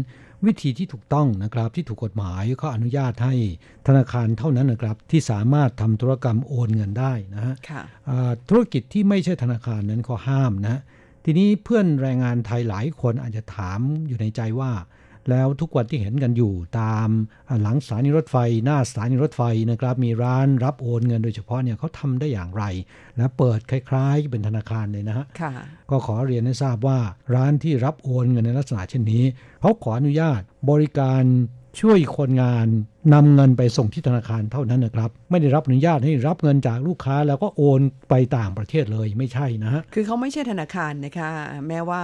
วิธีที่ถูกต้องนะครับที่ถูกกฎหมายก็อนุญาตให้ธนาคารเท่านั้นนะครับที่สามารถทำธุรกรรมโอนเงินได้นะฮะธุรกิจที่ไม่ใช่ธนาคารนั้นก็ห้ามนะทีนี้เพื่อนแรงงานไทยหลายคนอาจจะถามอยู่ในใจว่าแล้วทุกวันที่เห็นกันอยู่ตามหลังสถานีรถไฟหน้าสถานีรถไฟนะครับมีร้านรับโอนเงินโดยเฉพาะเนี่ยเขาทำได้อย่างไรและเปิดคล้ายๆเป็นธนาคารเลยนะฮะก็ขอเรียนให้ทราบว่าร้านที่รับโอนเงินในลักษณะเช่นนี้เขาขออนุญาตบริการช่วยคนงานนำเงินไปส่งที่ธนาคารเท่านั้นนะครับไม่ได้รับอนุญาตให้รับเงินจากลูกค้าแล้วก็โอนไปต่างประเทศเลยไม่ใช่นะฮะคือเขาไม่ใช่ธนาคารนะคะแม้ว่า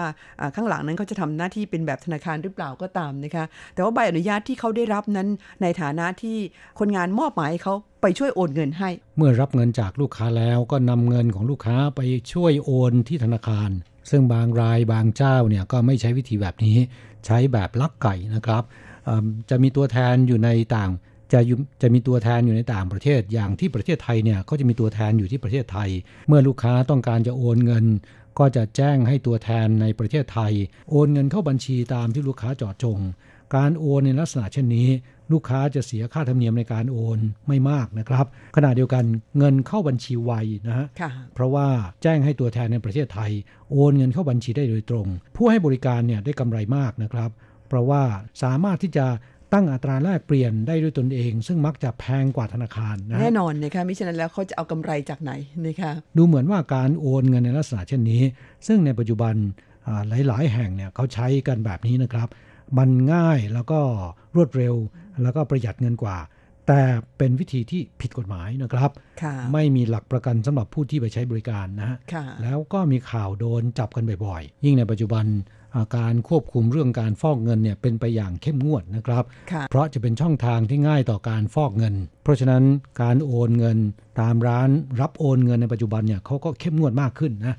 ข้างหลังนั้นเขาจะทำหน้าที่เป็นแบบธนาคารหรือเปล่าก็ตามนะคะแต่ว่าใบอนุญาตที่เขาได้รับนั้นในฐานะที่คนงานมอบหมายเขาไปช่วยโอนเงินให้เมื่อรับเงินจากลูกค้าแล้วก็นำเงินของลูกค้าไปช่วยโอนที่ธนาคารซึ่งบางรายบางเจ้าเนี่ยก็ไม่ใช้วิธีแบบนี้ใช้แบบลักไก่นะครับจะมีตัวแทนอยู่ในต่างประเทศอย่างที่ประเทศไทยเนี่ยก็จะมีตัวแทนอยู่ที่ประเทศไทยเมื่อลูกค้าต้องการจะโอนเงินก็จะแจ้งให้ตัวแทนในประเทศไทยโอนเงินเข้าบัญชีตามที่ลูกค้าเจาะจงการโอนในลักษณะเช่นนี้ลูกค้าจะเสียค่าธรรมเนียมในการโอนไม่มากนะครับขณะเดียวกันเงินเข้าบัญชีไวนะฮะเพราะว่าแจ้งให้ตัวแทนในประเทศไทยโอนเงินเข้าบัญชีได้โดยตรงผู้ให้บริการเนี่ยได้กำไรมากนะครับเพราะว่าสามารถที่จะตั้งอัตราแลกเปลี่ยนได้ด้วยตนเองซึ่งมักจะแพงกว่าธนาคารนะแน่นอนนะคะมิฉะนั้นแล้วเขาจะเอากำไรจากไหนนะคะดูเหมือนว่าการโอนเงินในลักษณะเช่นนี้ซึ่งในปัจจุบันหลายๆแห่งเนี่ยเขาใช้กันแบบนี้นะครับมันง่ายแล้วก็รวดเร็วแล้วก็ประหยัดเงินกว่าแต่เป็นวิธีที่ผิดกฎหมายนะครับไม่มีหลักประกันสำหรับผู้ที่ไปใช้บริการนะฮะแล้วก็มีข่าวโดนจับกันบ่อยๆยิ่งในปัจจุบันการควบคุมเรื่องการฟอกเงินเนี่ยเป็นไปอย่างเข้มงวดนะครับเพราะจะเป็นช่องทางที่ง่ายต่อการฟอกเงินเพราะฉะนั้นการโอนเงินตามร้านรับโอนเงินในปัจจุบันเนี่ยเขาก็เข้มงวดมากขึ้นนะ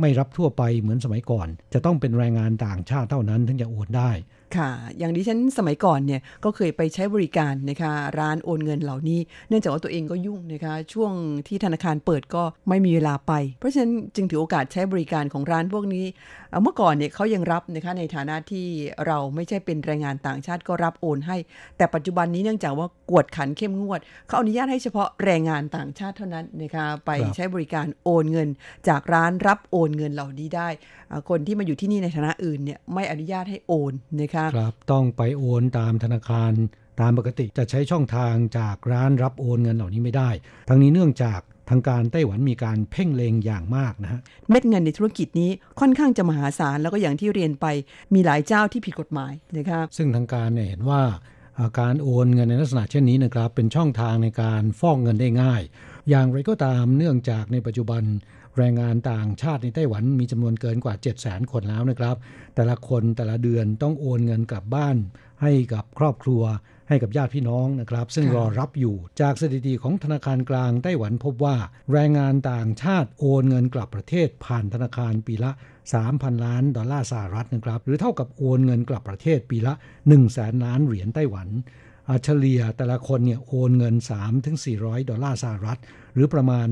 ไม่รับทั่วไปเหมือนสมัยก่อนจะต้องเป็นแรงงานต่างชาติเท่านั้นถึงจะโอนได้ค่ะอย่างดิฉันสมัยก่อนเนี่ยก็เคยไปใช้บริการนะคะร้านโอนเงินเหล่านี้เนื่องจากว่าตัวเองก็ยุ่งนะคะช่วงที่ธนาคารเปิดก็ไม่มีเวลาไปเพราะฉะนั้นจึงถือโอกาสใช้บริการของร้านพวกนี้เมื่อก่อนเนี่ยเขายังรับนะคะในฐานะที่เราไม่ใช่เป็นแรงงานต่างชาติก็รับโอนให้แต่ปัจจุบันนี้เนื่องจากว่ากวดขันเข้มงวดเขาอนุญาตให้เฉพาะแรงงานต่างชาติเท่านั้นนะคะไปใช้บริการโอนเงินจากร้านรับโอนเงินเหล่านี้ได้คนที่มาอยู่ที่นี่ในฐานะอื่นเนี่ยไม่อนุญาตให้โอนนะคะครับต้องไปโอนตามธนาคารตามปกติจะใช้ช่องทางจากร้านรับโอนเงินเหล่านี้ไม่ได้ทั้งนี้เนื่องจากทางการไต้หวันมีการเพ่งเล็งอย่างมากนะฮะเม็ดเงินในธุรกิจนี้ค่อนข้างจะมหาศาลแล้วก็อย่างที่เรียนไปมีหลายเจ้าที่ผิดกฎหมายนะครับซึ่งทางการเนี่ยเห็นว่าการโอนเงินในลักษณะเช่นนี้นะครับเป็นช่องทางในการฟอกเงินได้ง่ายอย่างไรก็ตามเนื่องจากในปัจจุบันแรงงานต่างชาติในไต้หวันมีจำนวนเกินกว่า 700,000 คนแล้วนะครับแต่ละคนแต่ละเดือนต้องโอนเงินกลับบ้านให้กับครอบครัวให้กับญาติพี่น้องนะครับซึ่งรอรับอยู่จากสถิติของธนาคารกลางไต้หวันพบว่าแรงงานต่างชาติโอนเงินกลับประเทศผ่านธนาคารปีละ 3,000 ล้านดอลลาร์สหรัฐนะครับหรือเท่ากับโอนเงินกลับประเทศปีละ 100,000 ล้านเหรียญไต้หวัน เฉลี่ยแต่ละคนเนี่ยโอนเงิน $300-$400 ดอลลาร์สหรัฐหรือประมาณ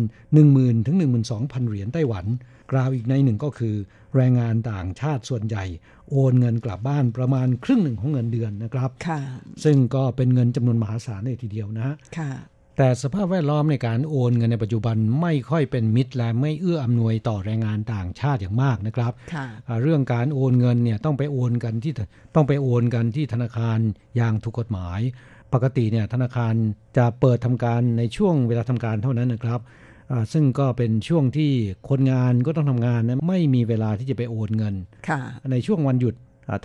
$10,000-$12,000 เหรียญไต้หวันกล่าวอีกในหนึ่งก็คือแรงงานต่างชาติส่วนใหญ่โอนเงินกลับบ้านประมาณครึ่งหนึ่งของเงินเดือนนะครับซึ่งก็เป็นเงินจำนวนมหาศาลเลยทีเดียวนะฮะแต่สภาพแวดล้อมในการโอนเงินในปัจจุบันไม่ค่อยเป็นมิตรและไม่เอื้ออำนวยต่อแรงงานต่างชาติอย่างมากนะครับเรื่องการโอนเงินเนี่ยต้องไปโอนกันที่ธนาคารอย่างถูกกฎหมายปกติเนี่ยธนาคารจะเปิดทำการในช่วงเวลาทำการเท่านั้นนะครับซึ่งก็เป็นช่วงที่คนงานก็ต้องทำงานนะไม่มีเวลาที่จะไปโอนเงินในช่วงวันหยุด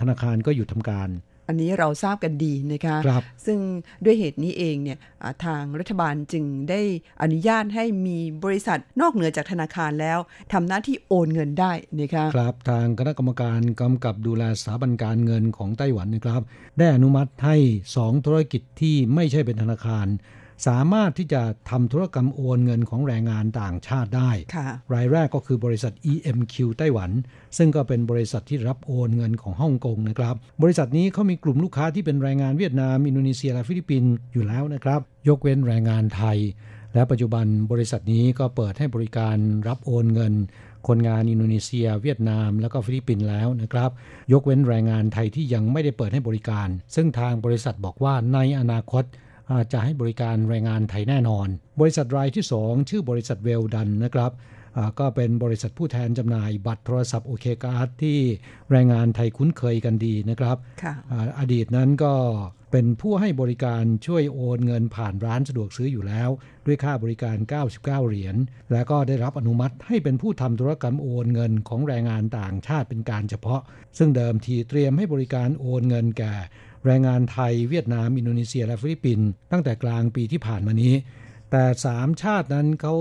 ธนาคารก็หยุดทำการอันนี้เราทราบกันดีนะคะซึ่งด้วยเหตุนี้เองเนี่ยทางรัฐบาลจึงได้อนุญาตให้มีบริษัทนอกเหนือจากธนาคารแล้วทำหน้าที่โอนเงินได้นะคะครับทางคณะกรรมการกำกับดูแลสถาบันการเงินของไต้หวันนะครับได้อนุมัติให้2ธุรกิจที่ไม่ใช่เป็นธนาคารสามารถที่จะทำธุรกรรมโอนเงินของแรงงานต่างชาติได้รายแรกก็คือบริษัท EMQ ไต้หวันซึ่งก็เป็นบริษัทที่รับโอนเงินของฮ่องกงนะครับบริษัทนี้เขามีกลุ่มลูกค้าที่เป็นแรงงานเวียดนามอินโดนีเซียและฟิลิปปินส์อยู่แล้วนะครับยกเว้นแรงงานไทยและปัจจุบันบริษัทนี้ก็เปิดให้บริการรับโอนเงินคนงานอินโดนีเซียเวียดนามแล้วก็ฟิลิปปินส์แล้วนะครับยกเว้นแรงงานไทยที่ยังไม่ได้เปิดให้บริการซึ่งทางบริษัทบอกว่าในอนาคตจะให้บริการแรงงานไทยแน่นอนบริษัทรายที่2ชื่อบริษัทเวลดันนะครับก็เป็นบริษัทผู้แทนจำหน่ายบัตรโทรศัพท์โอเคการ์ดที่แรงงานไทยคุ้นเคยกันดีนะครับอดีตนั้นก็เป็นผู้ให้บริการช่วยโอนเงินผ่านร้านสะดวกซื้ออยู่แล้วด้วยค่าบริการ99เหรียญและก็ได้รับอนุมัติให้เป็นผู้ทำธุรกรรมโอนเงินของแรงงานต่างชาติเป็นการเฉพาะซึ่งเดิมทีเตรียมให้บริการโอนเงินแก่แรงงานไทยเวียดนามอินโดนีเซียและฟิลิปปินส์ตั้งแต่กลางปีที่ผ่านมานี้แต่3ชาตินั้นเขา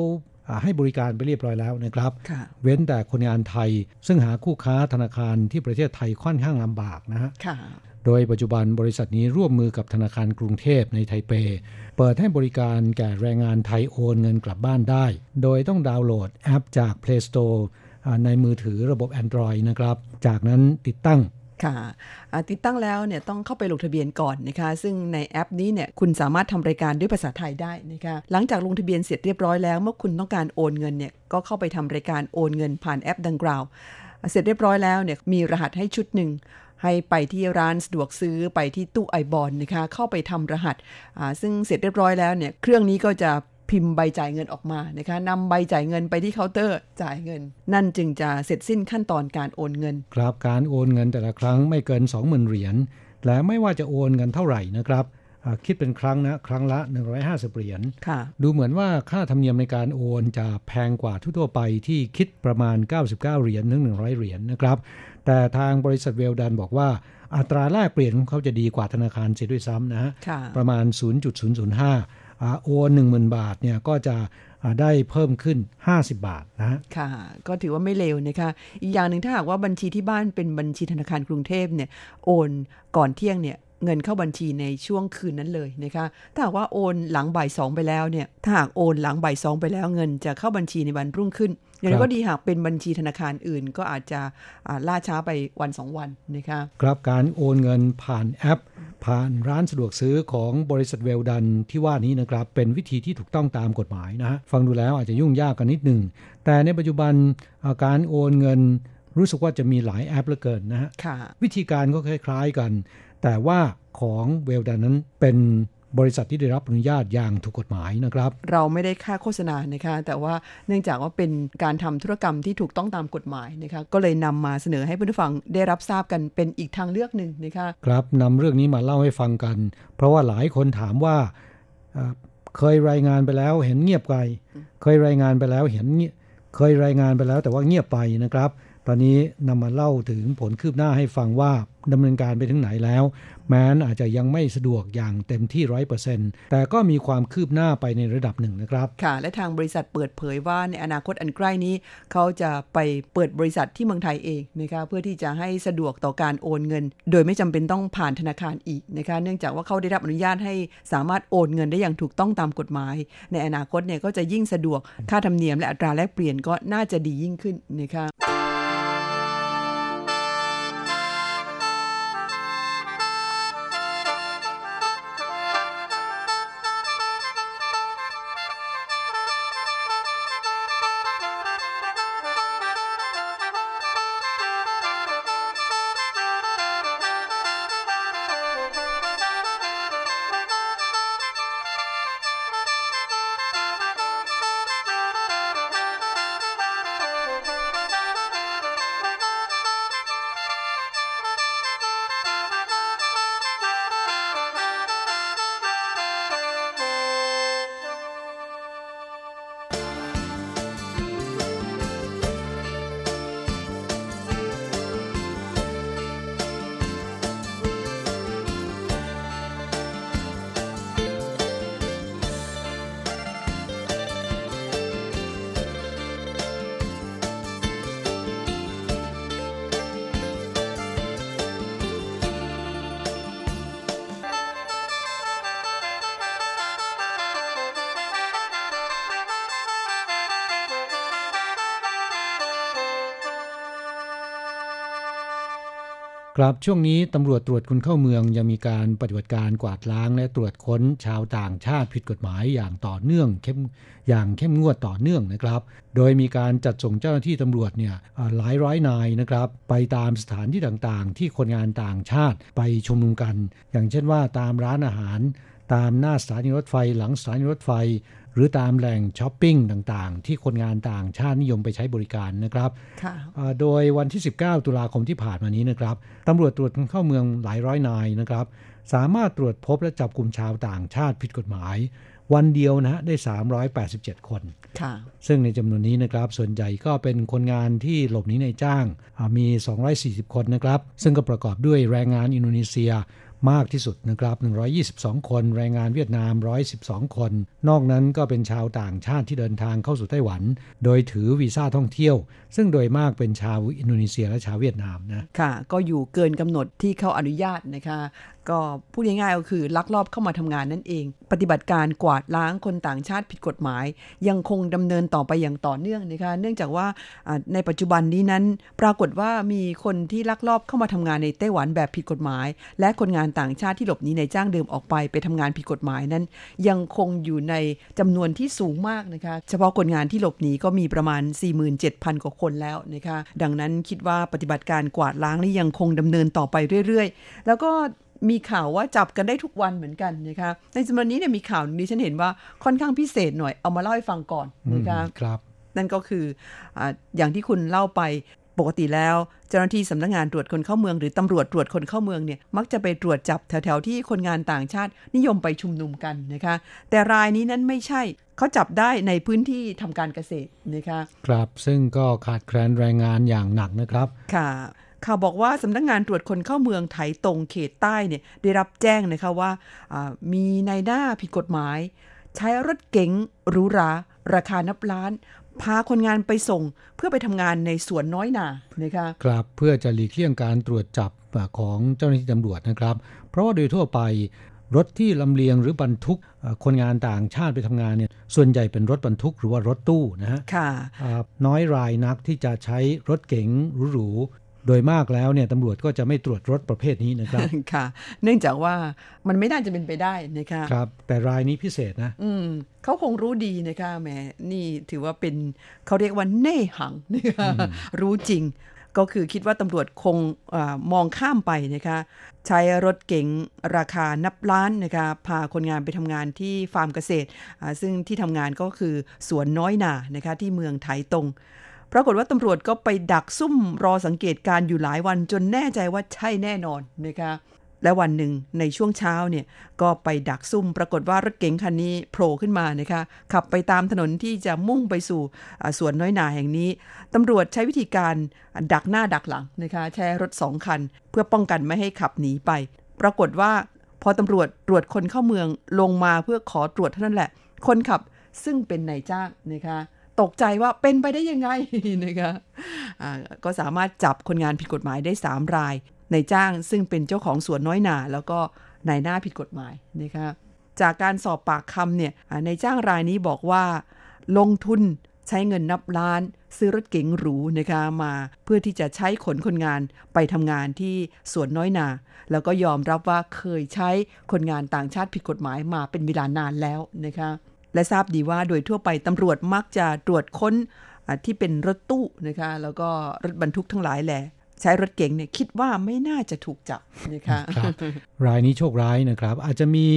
ให้บริการไปเรียบร้อยแล้วนะครับเว้นแต่คนงานไทยซึ่งหาคู่ค้าธนาคารที่ประเทศไทยค่อนข้างลำบากนะฮะโดยปัจจุบันบริษัทนี้ร่วมมือกับธนาคารกรุงเทพในไทเปเปิดให้บริการแก่แรงงานไทยโอนเงินกลับบ้านได้โดยต้องดาวน์โหลดแอปจาก Play Store ในมือถือระบบ Android นะครับจากนั้นติดตั้งแล้วเนี่ยต้องเข้าไปลงทะเบียนก่อนนะคะซึ่งในแอปนี้เนี่ยคุณสามารถทำรายการด้วยภาษาไทยได้นะคะหลังจากลงทะเบียนเสร็จเรียบร้อยแล้วเมื่อคุณต้องการโอนเงินเนี่ยก็เข้าไปทำรายการโอนเงินผ่านแอปดังกล่าวเสร็จเรียบร้อยแล้วเนี่ยมีรหัสให้ชุดหนึ่งให้ไปที่ร้านสะดวกซื้อไปที่ตู้ไอบอนนะคะเข้าไปทำรหัสซึ่งเสร็จเรียบร้อยแล้วเนี่ยเครื่องนี้ก็จะพิมพ์ใบจ่ายเงินออกมานะคะนำใบจ่ายเงินไปที่เคาน์เตอร์จ่ายเงินนั่นจึงจะเสร็จสิ้นขั้นตอนการโอนเงินครับการโอนเงินแต่ละครั้งไม่เกิน 20,000 เหรียญและไม่ว่าจะโอนเงินเท่าไหร่นะครับคิดเป็นครั้งละ150เหรียญดูเหมือนว่าค่าธรรมเนียมในการโอนจะแพงกว่าทั่วไปที่คิดประมาณ99เหรียญถึง100เหรียญนะครับแต่ทางบริษัทเวลดันบอกว่าอัตราแลกเปลี่ยนของเขาจะดีกว่าธนาคารเสียด้วยซ้ำนะฮะประมาณ 0.005โอน 10,000 บาทเนี่ยก็จะได้เพิ่มขึ้น50บาทนะค่ะก็ถือว่าไม่เลวนะคะอีกอย่างหนึ่งถ้าหากว่าบัญชีที่บ้านเป็นบัญชีธนาคารกรุงเทพเนี่ยโอนก่อนเที่ยงเนี่ยเงินเข้าบัญชีในช่วงคืนนั้นเลยนะคะถ้าหากว่าโอนหลังบ่าย2ไปแล้วเนี่ยถ้าหากโอนหลังบ่าย2ไปแล้วเงินจะเข้าบัญชีในวันรุ่งขึ้นอย่างนั้นก็ดีหากเป็นบัญชีธนาคารอื่นก็อาจจะล่าช้าไปวัน2วันนะคะครับการโอนเงินผ่านแอปผ่านร้านสะดวกซื้อของบริษัทเวลดันที่ว่านี้นะครับเป็นวิธีที่ถูกต้องตามกฎหมายนะฟังดูแล้วอาจจะยุ่งยากกันนิดหนึ่งแต่ในปัจจุบันการโอนเงินรู้สึกว่าจะมีหลายแอปเหลือเกินนะฮะวิธีการก็คล้ายๆกันแต่ว่าของเวลดันนั้นเป็นบริษัทที่ได้รับอนุญาตอย่างถูกกฎหมายนะครับเราไม่ได้ค่าโฆษณานะคะแต่ว่าเนื่องจากว่าเป็นการทำธุรกรรมที่ถูกต้องตามกฎหมายนะคะก็เลยนำมาเสนอให้ผู้ฟังได้รับทราบกันเป็นอีกทางเลือกหนึ่งนะคะครับนำเรื่องนี้มาเล่าให้ฟังกันเพราะว่าหลายคนถามว่าเคยรายงานไปแล้วเห็นเงียบไปเคยรายงานไปแล้วเห็นเคยรายงานไปแล้วแต่ว่าเงียบไปนะครับตอนนี้นำมาเล่าถึงผลคืบหน้าให้ฟังว่าดำเนินการไปถึงไหนแล้วแม้นอาจจะยังไม่สะดวกอย่างเต็มที่ 100% แต่ก็มีความคืบหน้าไปในระดับหนึ่งนะครับค่ะและทางบริษัทเปิดเผยว่าในอนาคตอันใกล้นี้เขาจะไปเปิดบริษัทที่เมืองไทยเองนะคะเพื่อที่จะให้สะดวกต่อการโอนเงินโดยไม่จำเป็นต้องผ่านธนาคารอีกนะคะเนื่องจากว่าเขาได้รับอนุญาตให้สามารถโอนเงินได้อย่างถูกต้องตามกฎหมายในอนาคตเนี่ยก็จะยิ่งสะดวกค่าธรรมเนียมและอัตราแลกเปลี่ยนก็น่าจะดียิ่งขึ้นนะคะ ครับช่วงนี้ตำรวจตรวจคนเข้าเมืองยังมีการปฏิบัติการกวาดล้างและตรวจค้นชาวต่างชาติผิดกฎหมายอย่างต่อเนื่องเข้มงวดต่อเนื่องนะครับโดยมีการจัดส่งเจ้าหน้าที่ตำรวจเนี่ยหลายร้อยนายนะครับไปตามสถานที่ต่างๆที่คนงานต่างชาติไปชุมนุมกันอย่างเช่นว่าตามร้านอาหารตามหน้าสถานีรถไฟหลังสถานีรถไฟหรือตามแหล่งช้อปปิ้งต่างๆที่คนงานต่างชาตินิยมไปใช้บริการนะครับโดยวันที่19ตุลาคมที่ผ่านมานี้นะครับตำรวจตรวจคนเข้าเมืองหลายร้อยนายนะครับสามารถตรวจพบและจับกุมชาวต่างชาติผิดกฎหมายวันเดียวนะได้387คนซึ่งในจำนวนนี้นะครับส่วนใหญ่ก็เป็นคนงานที่หลบหนีนายจ้างมี240คนนะครับซึ่งก็ประกอบด้วยแรงงานอินโดนีเซียมากที่สุดนะครับ122คนแรงงานเวียดนาม112คนนอกนั้นก็เป็นชาวต่างชาติที่เดินทางเข้าสู่ไต้หวันโดยถือวีซ่าท่องเที่ยวซึ่งโดยมากเป็นชาวอินโดนีเซียและชาวเวียดนามนะค่ะก็อยู่เกินกำหนดที่เขาอนุญาตนะคะก็พูดง่ายๆก็คือลักลอบเข้ามาทำงานนั่นเองปฏิบัติการกวาดล้างคนต่างชาติผิดกฎหมายยังคงดำเนินต่อไปอย่างต่อเนื่องนะคะเนื่องจากว่าในปัจจุบันนี้นั้นปรากฏว่ามีคนที่ลักลอบเข้ามาทำงานในไต้หวันแบบผิดกฎหมายและคนงานต่างชาติที่หลบหนีนายจ้างเดิมออกไปทำงานผิดกฎหมายนั้นยังคงอยู่ในจำนวนที่สูงมากนะคะเฉพาะคนงานที่หลบหนีก็มีประมาณ 47,000 กว่าคนแล้วนะคะดังนั้นคิดว่าปฏิบัติการกวาดล้างนี้ยังคงดำเนินต่อไปเรื่อยๆแล้วก็มีข่าวว่าจับกันได้ทุกวันเหมือนกันนะคะในจำนวนนี้เนี่ยมีข่าวนี้ฉันเห็นว่าค่อนข้างพิเศษหน่อยเอามาเล่าให้ฟังก่อนนะคะครับนั่นก็คืออย่างที่คุณเล่าไปปกติแล้วเจ้าหน้าที่สำนักงานตรวจคนเข้าเมืองหรือตำรวจตรวจคนเข้าเมืองเนี่ยมักจะไปตรวจจับแถวๆที่คนงานต่างชาตินิยมไปชุมนุมกันนะคะแต่รายนี้นั้นไม่ใช่เขาจับได้ในพื้นที่ทำการเกษตรนะคะครับซึ่งก็ขาดแคลนแรงงานอย่างหนักนะครับค่ะข่าวบอกว่าสำนักงานตรวจคนเข้าเมืองไถตรงเขตใต้เนี่ยได้รับแจ้งนะคะว่ามีนายหน้าผิดกฎหมายใช้รถเก๋งหรูหราราคานับล้านพาคนงานไปส่งเพื่อไปทำงานในสวนน้อยนานะคะครับเพื่อจะหลีกเลี่ยงการตรวจจับของเจ้าหน้าที่ตำรวจนะครับเพราะว่าโดยทั่วไปรถที่ลำเลียงหรือบรรทุกคนงานต่างชาติไปทำงานเนี่ยส่วนใหญ่เป็นรถบรรทุกหรือว่ารถตู้นะฮะน้อยรายนักที่จะใช้รถเก๋งหรูโดยมากแล้วเนี่ยตำรวจก็จะไม่ตรวจรถประเภทนี้นะครับค่ะเนื่องจากว่ามันไม่น่าจะเป็นไปได้นะคะครับแต่รายนี้พิเศษนะเขาคงรู้ดีนะคะแหมนี่ถือว่าเป็นเขาเรียกว่าเน่หังนะคะรู้จริงก็คือคิดว่าตำรวจคงมองข้ามไปนะคะใช้รถเก๋งราคานับล้านนะคะพาคนงานไปทำงานที่ฟาร์มเกษตรซึ่งที่ทำงานก็คือสวนน้อยนานะคะที่เมืองไถตงปรากฏว่าตำรวจก็ไปดักซุ่มรอสังเกตการอยู่หลายวันจนแน่ใจว่าใช่แน่นอนนะคะและวันหนึ่งในช่วงเช้าเนี่ยก็ไปดักซุ่มปรากฏว่ารถเก๋งคันนี้โผล่ขึ้นมานะคะขับไปตามถนนที่จะมุ่งไปสู่สวนน้อยนาแห่งนี้ตำรวจใช้วิธีการดักหน้าดักหลังนะคะใช้รถ2คันเพื่อป้องกันไม่ให้ขับหนีไปปรากฏว่าพอตำรวจตรวจคนเข้าเมืองลงมาเพื่อขอตรวจเท่านั้นแหละคนขับซึ่งเป็นนายจ้างนะคะตกใจว่าเป็นไปได้ยังไงนะคะก็สามารถจับคนงานผิดกฎหมายได้3รายนายจ้างซึ่งเป็นเจ้าของสวนน้อยนาแล้วก็นายหน้าผิดกฎหมายนะคะจากการสอบปากคำเนี่ยนายจ้างรายนี้บอกว่าลงทุนใช้เงินนับล้านซื้อรถเก๋งหรูนะคะมาเพื่อที่จะใช้ขนคนงานไปทำงานที่สวนน้อยนาแล้วก็ยอมรับว่าเคยใช้คนงานต่างชาติผิดกฎหมายมาเป็นเวลานานแล้วนะคะและทราบดีว่าโดยทั่วไปตำรวจมักจะตรวจค้นที่เป็นรถตู้นะคะแล้วก็รถบรรทุกทั้งหลายแหละใช้รถเก๋งเนี่ยคิดว่าไม่น่าจะถูกจับนะคะ รายนี้โชคร้ายนะครับอาจจะมี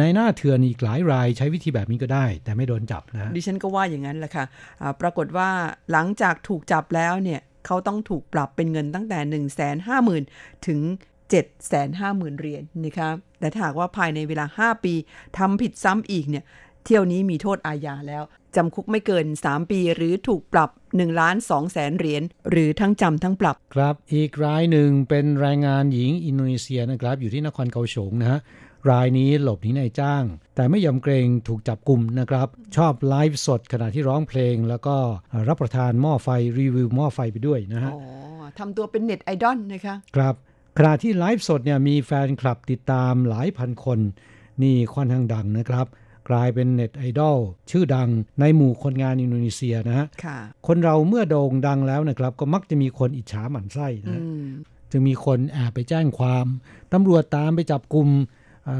นายหน้าเถื่อนอีกหลายรายใช้วิธีแบบนี้ก็ได้แต่ไม่โดนจับนะดิฉันก็ว่าอย่างนั้นแหละค่ะปรากฏว่าหลังจากถูกจับแล้วเนี่ยเขาต้องถูกปรับเป็นเงินตั้งแต่ 150,000 ถึง750,000 เหรียญนะคะแต่ถ้าหากว่าภายในเวลา5ปีทำผิดซ้ำอีกเนี่ยเที่ยวนี้มีโทษอาญาแล้วจำคุกไม่เกิน3ปีหรือถูกปรับ 1,200,000 เหรียญหรือทั้งจำทั้งปรับครับอีกรายหนึ่งเป็นแรงงานหญิงอินโดนีเซียนะครับอยู่ที่นครเกาสงนะฮะรายนี้หลบหนีนายจ้างแต่ไม่ยอมเกรงถูกจับกุมนะครับชอบไลฟ์สดขณะที่ร้องเพลงแล้วก็รับประทานหม้อไฟรีวิวหม้อไฟไปด้วยนะฮะทำตัวเป็นเน็ตไอดอลนะคะครับขณะที่ไลฟ์สดเนี่ยมีแฟนคลับติดตามหลายพันคนนี่ค่อนข้างดังนะครับกลายเป็นเน็ตไอดอลชื่อดังในหมู่คนงานอินโดนีเซียนะฮะคนเราเมื่อโด่งดังแล้วนะครับก็มักจะมีคนอิจฉาหมั่นไส้นะ จึงมีคนไปแจ้งความตำรวจตามไปจับกุม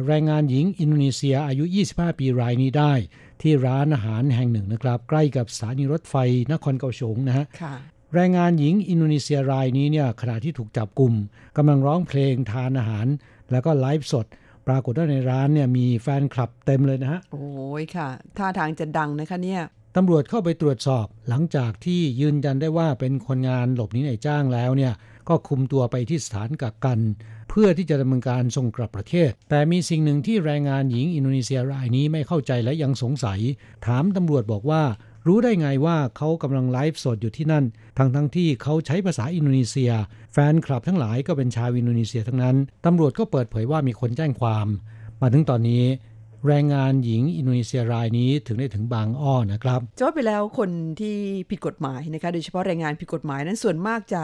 แรงงานหญิงอินโดนีเซียอายุ25ปีรายนี้ได้ที่ร้านอาหารแห่งหนึ่งนะครับใกล้กับสถานีรถไฟนครเกาสงนะฮะแรงงานหญิงอินโดนีเซียรายนี้เนี่ยขณะที่ถูกจับกุมกำลังร้องเพลงทานอาหารแล้วก็ไลฟ์สดปรากฏว่าในร้านเนี่ยมีแฟนคลับเต็มเลยนะฮะโอ้ยค่ะท่าทางจะดังนะคะเนี่ยตำรวจเข้าไปตรวจสอบหลังจากที่ยืนยันได้ว่าเป็นคนงานหลบหนีนายจ้างแล้วเนี่ยก็คุมตัวไปที่สถานกักกันเพื่อที่จะดำเนินการส่งกลับประเทศแต่มีสิ่งหนึ่งที่แรงงานหญิงอินโดนีเซียรายนี้ไม่เข้าใจและยังสงสัยถามตำรวจบอกว่ารู้ได้ไงว่าเขากำลังไลฟ์สดอยู่ที่นั่นทั้งที่เขาใช้ภาษาอินโดนีเซียแฟนคลับทั้งหลายก็เป็นชาวอินโดนีเซียทั้งนั้นตำรวจก็เปิดเผยว่ามีคนแจ้งความมาถึงตอนนี้แรงงานหญิงอินโดนีเซียรายนี้ถึงได้ถึงบางอ้อนะครับจบไปแล้วคนที่ผิดกฎหมายนะคะโดยเฉพาะแรงงานผิดกฎหมายนั้นส่วนมากจะ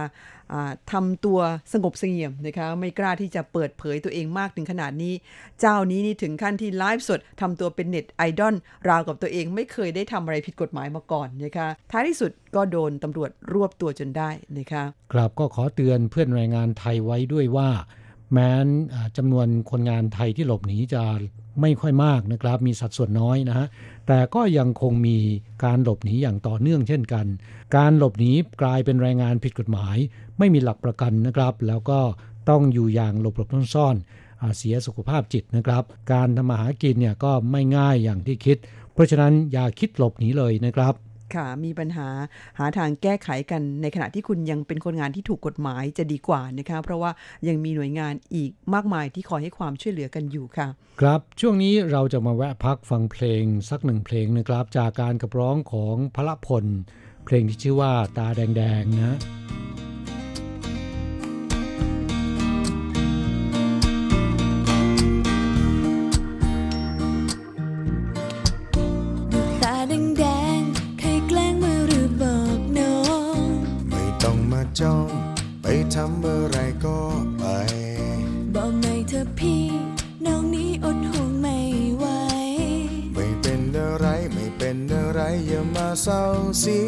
ทำตัวสงบเสงี่ยมนะคะไม่กล้าที่จะเปิดเผยตัวเองมากถึงขนาดนี้เจ้านี้นี่ถึงขั้นที่ไลฟ์สดทำตัวเป็นเน็ตไอดอลราวกับตัวเองไม่เคยได้ทำอะไรผิดกฎหมายมาก่อนนะคะท้ายที่สุดก็โดนตำรวจรวบตัวจนได้นะคะครับก็ขอเตือนเพื่อนแรงงานไทยไว้ด้วยว่าแม้นจำนวนคนงานไทยที่หลบหนีจะไม่ค่อยมากนะครับมีสัดส่วนน้อยนะฮะแต่ก็ยังคงมีการหลบหนีอย่างต่อเนื่องเช่นกันการหลบหนีกลายเป็นแรงงานผิดกฎหมายไม่มีหลักประกันนะครับแล้วก็ต้องอยู่อย่างหลบๆซ่อนๆเสียสุขภาพจิตนะครับการทำมาหากินเนี่ยก็ไม่ง่ายอย่างที่คิดเพราะฉะนั้นอย่าคิดหลบหนีเลยนะครับค่ะมีปัญหาหาทางแก้ไขกันในขณะที่คุณยังเป็นคนงานที่ถูกกฎหมายจะดีกว่านะคะเพราะว่ายังมีหน่วยงานอีกมากมายที่คอยให้ความช่วยเหลือกันอยู่ค่ะครับช่วงนี้เราจะมาแวะพักฟังเพลงสักหนึ่งเพลงนะครับจากการขับร้องของพหพลเพลงที่ชื่อว่าตาแดงๆนะจ้องไปทำอะไรก็ไปบอกหน่อยเธอพี่น้องนี้อดห่วงไม่ไหวไม่เป็นอะไรไม่เป็นอะไรอย่ามาเศร้าสิ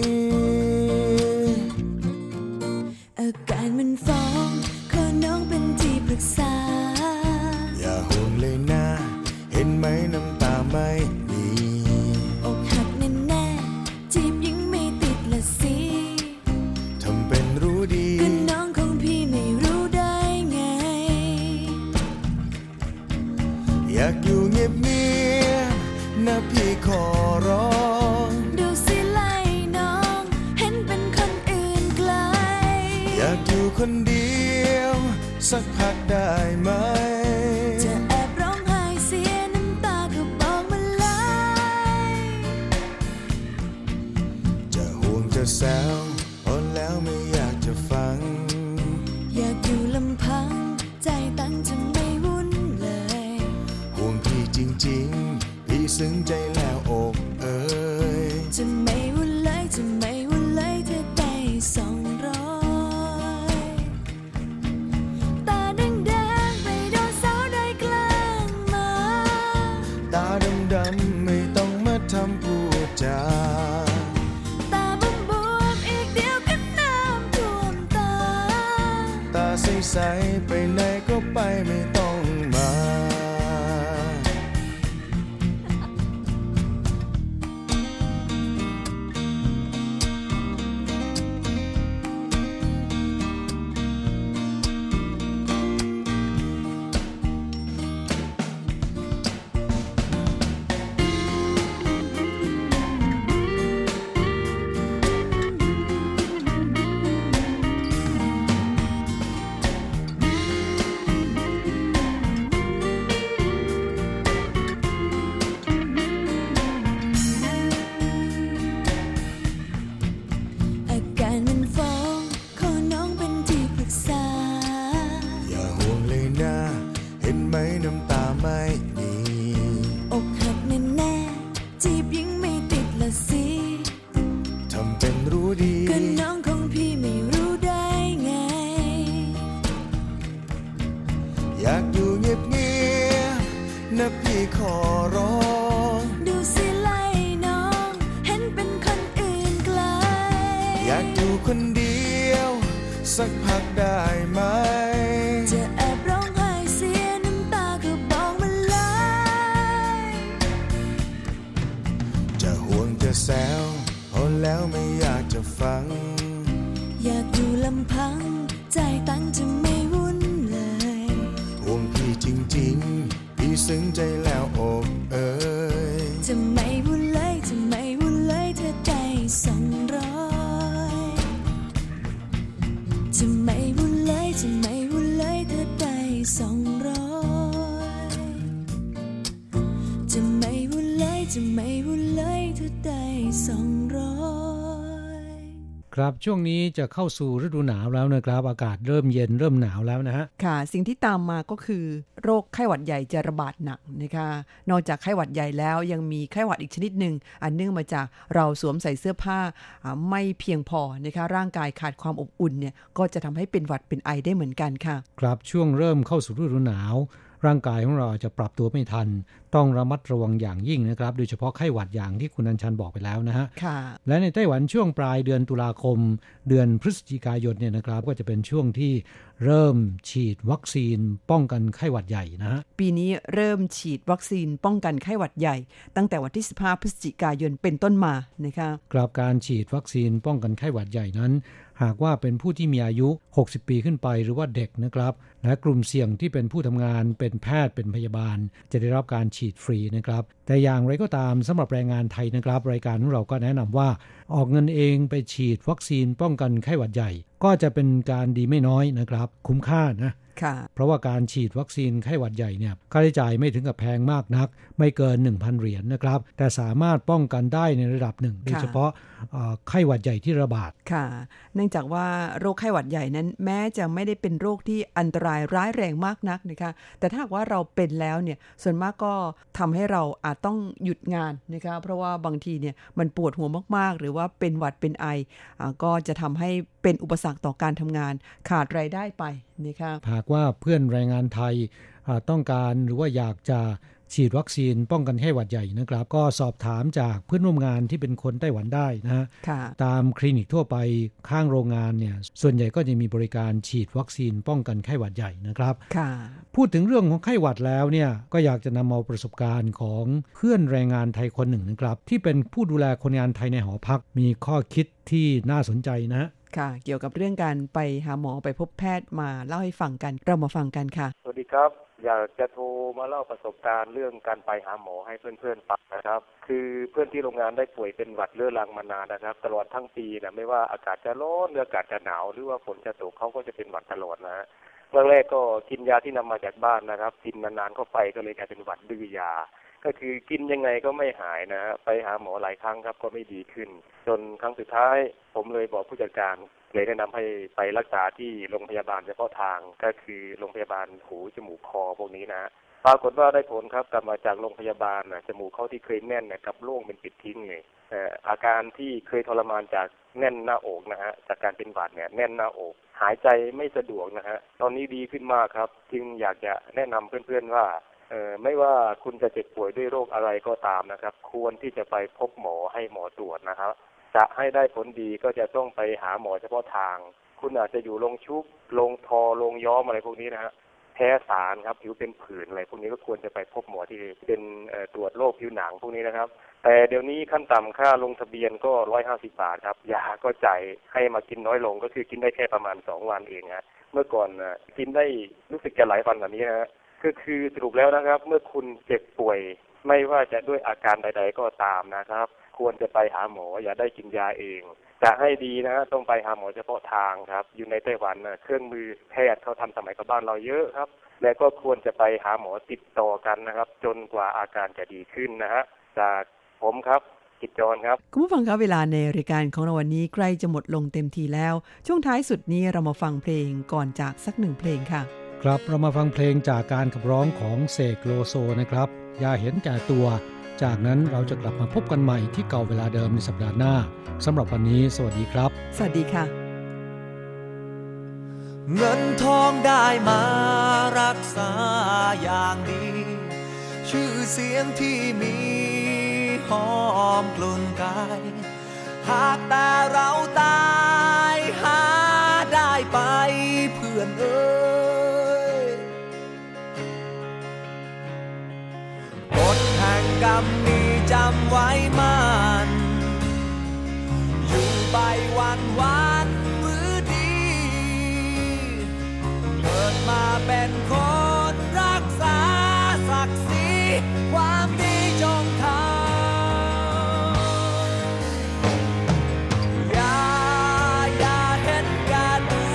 อาการมันฟ้องขอน้องเป็นที่ปรึกษาอย่าห่วงเลยนะเห็นไหมน้ำตาไม่มีอกหักแน่ๆจีบยังไม่ติดละสิก็น้องของพี่ไม่รู้ได้ไงอยากอยู่เงียบๆนะพี่ขอร้องดูสิไล่น้องเห็นเป็นคนอื่นไกลอยากอยู่คนเดียวสักพักได้ไหมจะแอบร้องไห้เสียน้ำตาก็บอกมาไหลจะห่วงจะแซวพอแล้วไม่อยากจะฟังอยากอยู่ลำพังใจตั้งจะไม่วุ่นเลยห่วงพี่จริงๆพี่ซึ้งใจแล้วอกเอ่ยจะไม่วุ่นเลยจะไม่วุ่นเลยเธอได้200ตาแดงๆไปโดนสาวได้กลางมาตาดำๆไม่ต้องมาทำพูดจาใส่ไปไหนก็ไปไม่ต้องมาสักพักได้ไหม แล้วไม่อยากจะฟังอยากอยู่ลำพังใจตั้งจะไม่วุ่นเลยห่วงพี่จริงๆพี่ซึ้งใจแล้วอบเอ่ยจะไม่วุ่นเลยจะไม่วุ่นเลยเธอใจ200จะไม่วุ่นเลยจะไม่วุ่นเลยเธอใจ200จะไม่วุ่นเลยจะไม่วุ่นเลยเธอใจ200ครับช่วงนี้จะเข้าสู่ฤดูหนาวแล้วนะครับอากาศเริ่มเย็นเริ่มหนาวแล้วนะฮะค่ะสิ่งที่ตามมาก็คือโรคไข้หวัดใหญ่จะระบาดหนักนะคะนอกจากไข้หวัดใหญ่แล้วยังมีไข้หวัดอีกชนิดหนึ่งอันเนื่องมาจากเราสวมใส่เสื้อผ้าไม่เพียงพอนะคะร่างกายขาดความอบอุ่นเนี่ยก็จะทำให้เป็นหวัดเป็นไอได้เหมือนกันค่ะครับช่วงเริ่มเข้าสู่ฤดูหนาวร่างกายของเราจะปรับตัวไม่ทันต้องระมัดระวังอย่างยิ่งนะครับโดยเฉพาะไข้หวัดอย่างที่คุณอัญชันบอกไปแล้วนะฮะและในไต้หวันช่วงปลายเดือนตุลาคมเดือนพฤศจิกายนเนี่ยนะครับก็จะเป็นช่วงที่เริ่มฉีดวัคซีนป้องกันไข้หวัดใหญ่นะฮะปีนี้เริ่มฉีดวัคซีนป้องกันไข้หวัดใหญ่ตั้งแต่วันที่15พฤศจิกายนเป็นต้นมานะคะครับการฉีดวัคซีนป้องกันไข้หวัดใหญ่นั้นหากว่าเป็นผู้ที่มีอายุ60ปีขึ้นไปหรือว่าเด็กนะครับและกลุ่มเสี่ยงที่เป็นผู้ทำงานเป็นแพทย์เป็นพยาบาลจะได้รับการฉีดฟรีนะครับแต่อย่างไรก็ตามสำหรับแรงงานไทยนะครับรายการของเราก็แนะนำว่าออกเงินเองไปฉีดวัคซีนป้องกันไข้หวัดใหญ่ก็จะเป็นการดีไม่น้อยนะครับคุ้มค่านะเพราะว่าการฉีดวัคซีนไข้หวัดใหญ่เนี่ยค่าใช้จ่ายไม่ถึงกับแพงมากนักไม่เกิน 1,000 เหรียญนะครับแต่สามารถป้องกันได้ในระดับหนึ่งโดยเฉพาะไข้หวัดใหญ่ที่ระบาดค่ะเนื่องจากว่าโรคไข้หวัดใหญ่นั้นแม้จะไม่ได้เป็นโรคที่อันตรายร้ายแรงมากนักนะคะแต่ถ้าหากว่าเราเป็นแล้วเนี่ยส่วนมากก็ทำให้เราอาจต้องหยุดงานนะคะเพราะว่าบางทีเนี่ยมันปวดหัวมากๆหรือว่าเป็นหวัดเป็นไอก็จะทำให้เป็นอุปสรรคต่อการทำงานขาดรายได้ไปนะคะหากว่าเพื่อนแรงงานไทยต้องการหรือว่าอยากจะฉีดวัคซีนป้องกันไข้หวัดใหญ่นะครับก็สอบถามจากเพื่อนร่วมงานที่เป็นคนไต้หวันได้นะฮะตามคลินิกทั่วไปข้างโรงงานเนี่ยส่วนใหญ่ก็จะมีบริการฉีดวัคซีนป้องกันไข้หวัดใหญ่นะครับพูดถึงเรื่องของไข้หวัดแล้วเนี่ยก็อยากจะนำเอาประสบการณ์ของเพื่อนแรงงานไทยคนหนึ่งนะครับที่เป็นผู้ดูแลคนงานไทยในหอพักมีข้อคิดที่น่าสนใจนะค่ะเกี่ยวกับเรื่องการไปหาหมอไปพบแพทย์มาเล่าให้ฟังกันเรามาฟังกันค่ะสวัสดีครับอยากจะโทรมาเล่าประสบการณ์เรื่องการไปหาหมอให้เพื่อนๆฟังนะครับคือเพื่อนที่โรงงานได้ป่วยเป็นหวัดเรื้อรังมานานนะครับตลอดทั้งปีนะไม่ว่าอากาศจะร้อนหรืออากาศจะหนาวหรือว่าฝนจะตกเขาก็จะเป็นหวัดตลอดนะฮะเมื่อแรกก็กินยาที่นำมาจากบ้านนะครับกินมานานเข้าไปก็เลยกลายเป็นหวัดดื้อยาก็คือกินยังไงก็ไม่หายนะไปหาหมอหลายครั้งครับก็ไม่ดีขึ้นจนครั้งสุดท้ายผมเลยบอกผู้จัดการเลยแนะนำให้ไปรักษาที่โรงพยาบาลเฉพาะทางก็คือโรงพยาบาลหูจมูกคอพวกนี้นะปรากฏว่าได้ผลครับกลับมาจากโรงพยาบาลนะจมูกเขาที่เคยแน่นเนี่ยกับโล่งเป็นปิดทิ้งเลยอาการที่เคยทรมานจากแน่นหน้าอกนะฮะจากการเป็นหวัดเนี่ยแน่นหน้าอกหายใจไม่สะดวกนะฮะตอนนี้ดีขึ้นมากครับจึงอยากจะแนะนำเพื่อนๆว่าไม่ว่าคุณจะเจ็บป่วยด้วยโรคอะไรก็ตามนะครับควรที่จะไปพบหมอให้หมอตรวจนะครับจะให้ได้ผลดีก็จะต้องไปหาหมอเฉพาะทางคุณอาจจะอยู่โรงชุบโรงทอโรงย้อมอะไรพวกนี้นะฮะแพ้สารครับผิวเป็นผื่นอะไรพวกนี้ก็ควรจะไปพบหมอที่เป็นตรวจโรคผิวหนังพวกนี้นะครับแต่เดี๋ยวนี้ขั้นต่ำค่าลงทะเบียนก็150 บาทครับยาก็จ่ายให้มากินน้อยลงก็คือกินได้แค่ประมาณ2 วันเองฮะเมื่อก่อนกินได้รู้สึกจะหลายวันแบบนี้ฮะคือสรุปแล้วนะครับเมื่อคุณเจ็บป่วยไม่ว่าจะด้วยอาการใดๆก็ตามนะครับควรจะไปหาหมออย่าได้กินยาเองจะให้ดีนะต้องไปหาหมอเฉพาะทางครับอยู่ในไต้หวันนะเครื่องมือแพทย์เขาทำสมัยกับบ้านเราเยอะครับและก็ควรจะไปหาหมอติดต่อกันนะครับจนกว่าอาการจะดีขึ้นนะฮะจากผมครับกิจจรครับคุณผู้ฟังครับเวลาในรายการของเราวันนี้ใกล้จะหมดลงเต็มทีแล้วช่วงท้ายสุดนี้เรามาฟังเพลงก่อนจากสัก1เพลงค่ะครับเรามาฟังเพลงจากการขับร้องของเสกโลโซนะครับอย่าเห็นแก่ตัวจากนั้นเราจะกลับมาพบกันใหม่ที่เก่าเวลาเดิมในสัปดาห์หน้าสำหรับวันนี้สวัสดีครับสวัสดีค่ะเงินทองได้มารักษาอย่างดีชื่อเสียงที่มีหอมกลุ่นกายหากแต่เราตายหาได้ไปเพื่อนเอ๋ยกฎแห่งกรรมนี้จำไว้มันโย ไปวันมื้อดีเกิดมาเป็นคนรักษาศักดิ์ศรีความดีจงทำอย่าเห็นแก่ตัว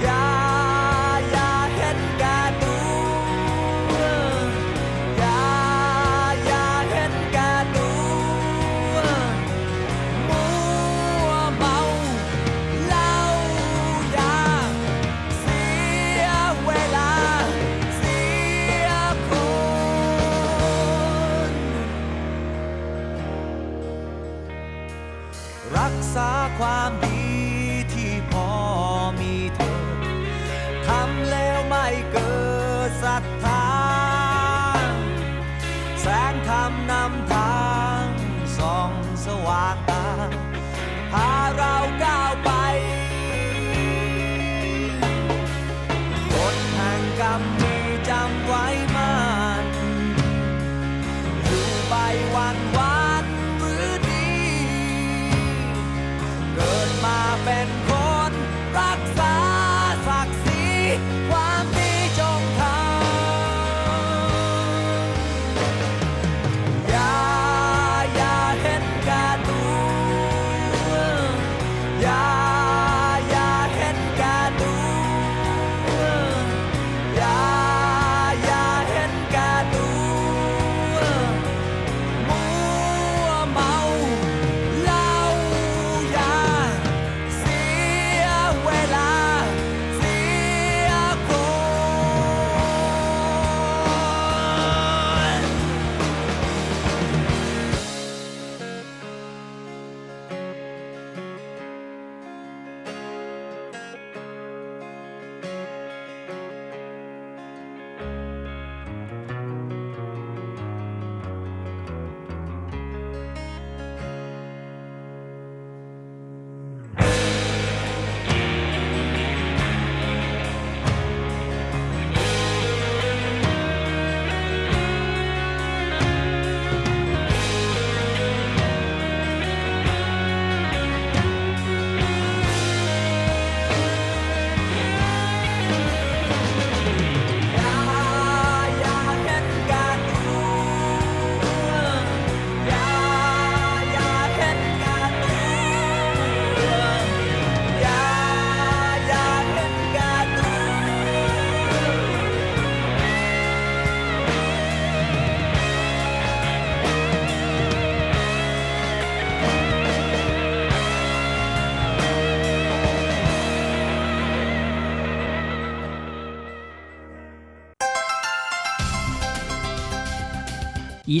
อย่าเห็นแก่ตัวอย่าเห็นแก่ตัวมัวเมาเหล้ายาเสียเวลาเสียคนรักษาความดีที่พอมีเธอทำแล้วไม่เกิดศรัทธาแสงธรรมนำทางส่องสว่างตาพาเราก้าวไปกฎแห่งกรรมมีจำไว้มันอยู่ไปวันมื้อดีเกิดมาเป็นคนรักษาศักดิ์ศรีความดีจงทำอย่าเห็นแก่ตัวอย่าเห็นแก่ตัวอย่าเห็นแก่ตัวมัวเมาเหล้ายาเสียเวลาเสียคน อย่าเห็นแก่ตัวอย่าเห็นแก่ตัวอย่าเห็นแก่ตัว以